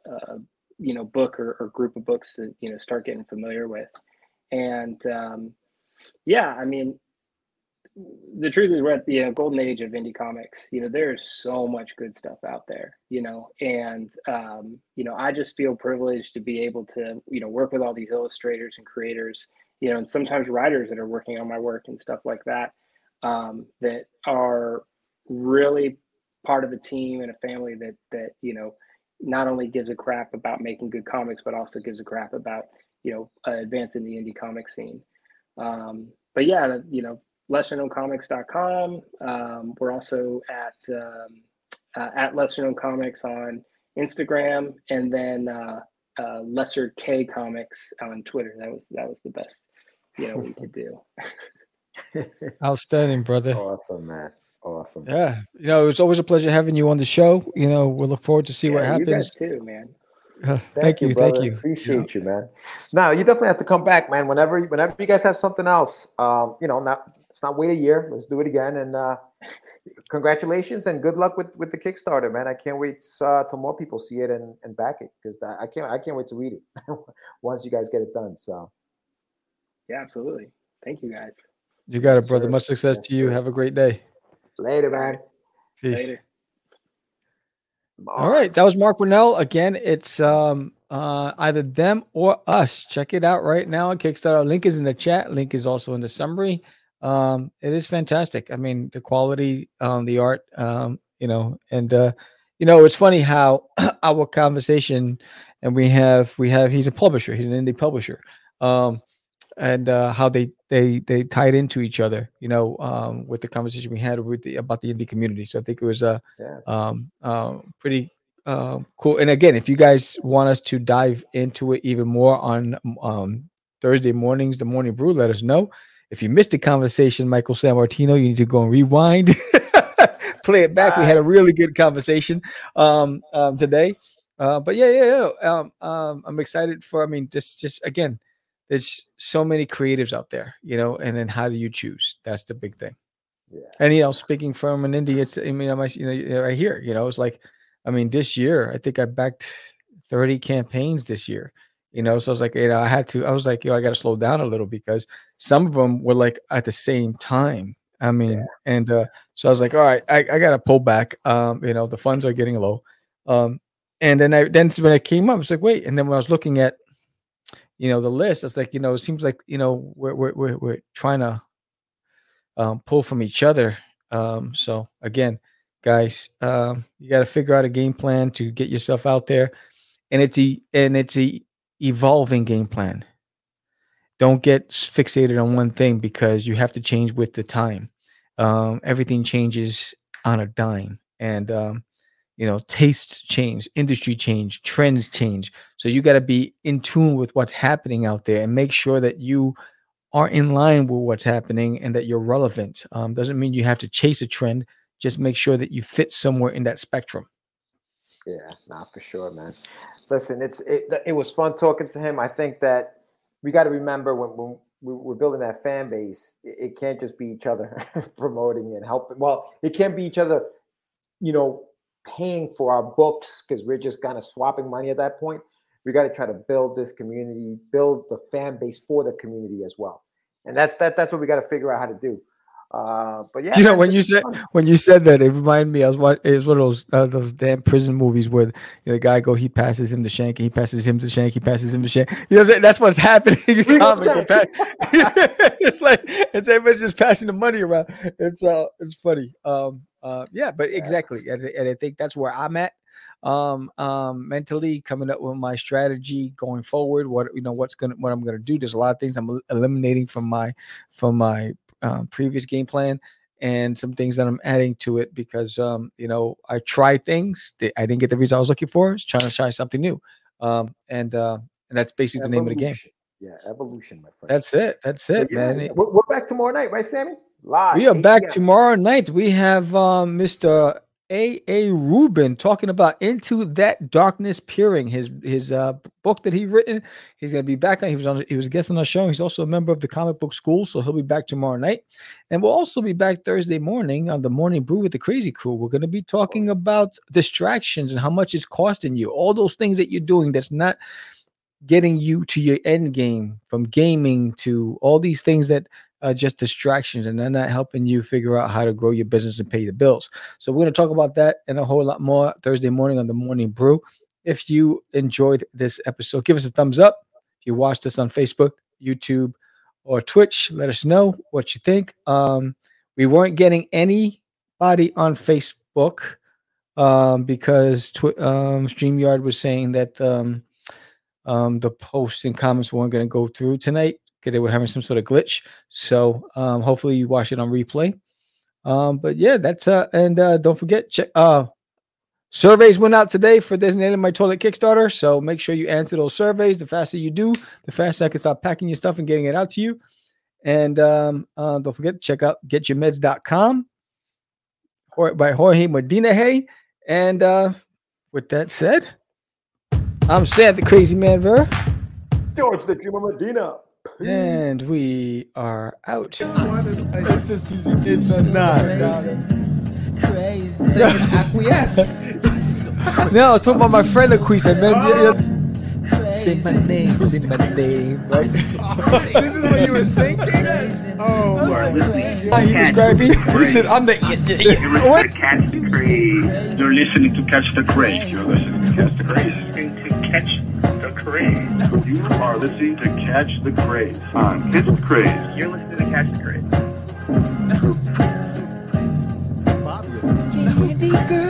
uh you know, book or, or group of books that, you know, start getting familiar with. And um, yeah, I mean, the truth is we're at the you know, golden age of indie comics. You know, there's so much good stuff out there, you know, and, um, you know, I just feel privileged to be able to, you know, work with all these illustrators and creators, you know, and sometimes writers that are working on my work and stuff like that, um, that are really part of a team and a family that, that, you know, not only gives a crap about making good comics, but also gives a crap about, you know, uh, advancing the indie comic scene. Um, but yeah, you know, lesser known comics dot com. Um, we're also at, um, uh, at Lesser Known Comics on Instagram, and then uh, uh, Lesser K Comics on Twitter. That was, that was the best, you know, we could do. Outstanding, brother. Awesome, man. Awesome. Yeah. You know, it was always a pleasure having you on the show. You know, we'll look forward to see yeah, what happens. You guys too, man. Uh, thank, thank you. Brother. Thank you. Appreciate yeah. you, man. Now, you definitely have to come back, man. Whenever, whenever you guys have something else, um, you know, not, let's not wait a year. Let's do it again. And uh, congratulations and good luck with, with the Kickstarter, man. I can't wait uh, till more people see it and, and back it, because I can't, I can't wait to read it once you guys get it done. So. Yeah, absolutely. Thank you, guys. You got it, brother. Sure. Much success yeah. to you. Have a great day. Later, man. Peace. Later. All right. That was Mark Bernard. Again, it's um, uh, Either Them or Us. Check it out right now on Kickstarter. Link is in the chat. Link is also in the summary. Um, it is fantastic. I mean, the quality, um, the art, um, you know, and, uh, you know, it's funny how our conversation, and we have, we have, he's a publisher. He's an indie publisher. Um, and uh, how they, they they tied into each other, you know, um, with the conversation we had with the, about the indie community. So I think it was uh, yeah. um, uh, pretty uh, cool. And again, if you guys want us to dive into it even more on um, Thursday mornings, the Morning Brew, let us know. If you missed the conversation, Michael Sammartino, you need to go and rewind, play it back. Wow. We had a really good conversation um, um, today. Uh, but yeah, yeah, yeah. Um, um, I'm excited for, I mean, just just again, there's so many creatives out there, you know, and then how do you choose? That's the big thing. Yeah. And, you know, speaking from an indie, it's, I mean, I might, you know, right here, you know, it's like, I mean, this year, I think I backed thirty campaigns this year, you know, so I was like, you know, I had to, I was like, you know, I got to slow down a little, because some of them were like at the same time. I mean, yeah. and uh, so I was like, all right, I, I got to pull back. Um, you know, the funds are getting low. Um, and then I, then when I came up, I was like, wait. And then when I was looking at, you know, the list, it's like, you know, it seems like, you know, we're, we're, we're trying to um, pull from each other. Um, so again, guys, um, you got to figure out a game plan to get yourself out there, and it's a, and it's a evolving game plan. Don't get fixated on one thing, because you have to change with the time. Um, everything changes on a dime, and, um, you know, tastes change, industry change, trends change. So you got to be in tune with what's happening out there, and make sure that you are in line with what's happening and that you're relevant. Um, doesn't mean you have to chase a trend. Just make sure that you fit somewhere in that spectrum. Yeah, not for sure, man. Listen, it's it, it was fun talking to him. I think that we got to remember when, when we, we're building that fan base, it, it can't just be each other promoting and helping. Well, it can't be each other, you know, paying for our books, because we're just kind of swapping money at that point. We got to try to build this community, build the fan base for the community as well. And that's that. That's what we got to figure out how to do. Uh, but yeah, you know, when you said fun. when you said that, it reminded me. I was watching, it was one of those uh, those damn prison movies where, you know, the guy go, he passes him the shank, he passes him the shank, he passes him the shank. You know, what I'm saying? That's what's happening in comics. It's like it's everybody's just passing the money around. It's uh, it's funny. Um, uh, yeah, but yeah. Exactly, and, and I think that's where I'm at. Um, um, mentally coming up with my strategy going forward. What you know, what's gonna what I'm gonna do. There's a lot of things I'm eliminating from my from my. Um, previous game plan, and some things that I'm adding to it because, um, you know, I tried things. They, I didn't get the results I was looking for. I was trying to try something new. Um, and, uh, and that's basically evolution. The name of the game. Yeah. Evolution, my friend. That's it. That's it, yeah, man. We're, we're back tomorrow night, right, Sammy? Live. We are back yeah. tomorrow night. We have, um, Mister A A Rubin talking about Into That Darkness Peering, his his uh, book that he written. He's gonna be back on. He was on. He was guest on our show. He's also a member of the comic book school, so he'll be back tomorrow night. And we'll also be back Thursday morning on the Morning Brew with the Crazy Crew. We're gonna be talking about distractions and how much it's costing you. All those things that you're doing that's not getting you to your end game, from gaming to all these things that. Uh, just distractions, and they're not helping you figure out how to grow your business and pay the bills. So we're going to talk about that and a whole lot more Thursday morning on the Morning Brew. If you enjoyed this episode, give us a thumbs up. If you watched us on Facebook, YouTube, or Twitch, let us know what you think. Um, we weren't getting anybody on Facebook um, because tw- um, StreamYard was saying that um, um, the posts and comments weren't going to go through tonight, because they were having some sort of glitch. So um, hopefully you watch it on replay. Um, but yeah, that's uh, and uh, don't forget, check, uh, surveys went out today for Designating My Toilet Kickstarter. So make sure you answer those surveys. The faster you do, the faster I can start packing your stuff and getting it out to you. And um, uh, don't forget to check out get your meds dot com by Jorge Medina Hay. And uh, with that said, I'm Sam the Crazy Man Vera. George the Dreamer Medina. And we are out. It's just easy. It's not crazy. Acquiesce. No, I was talking about my friend Acquiesce. I met him. Oh. Say my name. Say my name. Right? This is what you were thinking. Oh, my. He described me. He said, "I'm the it." What? Catch the Craze. You're listening to Catch the Craze. You're listening to Catch the Craze. Catch the Craze. You are listening to Catch the Craze on Catch the Craze. You're listening to Catch the Craze.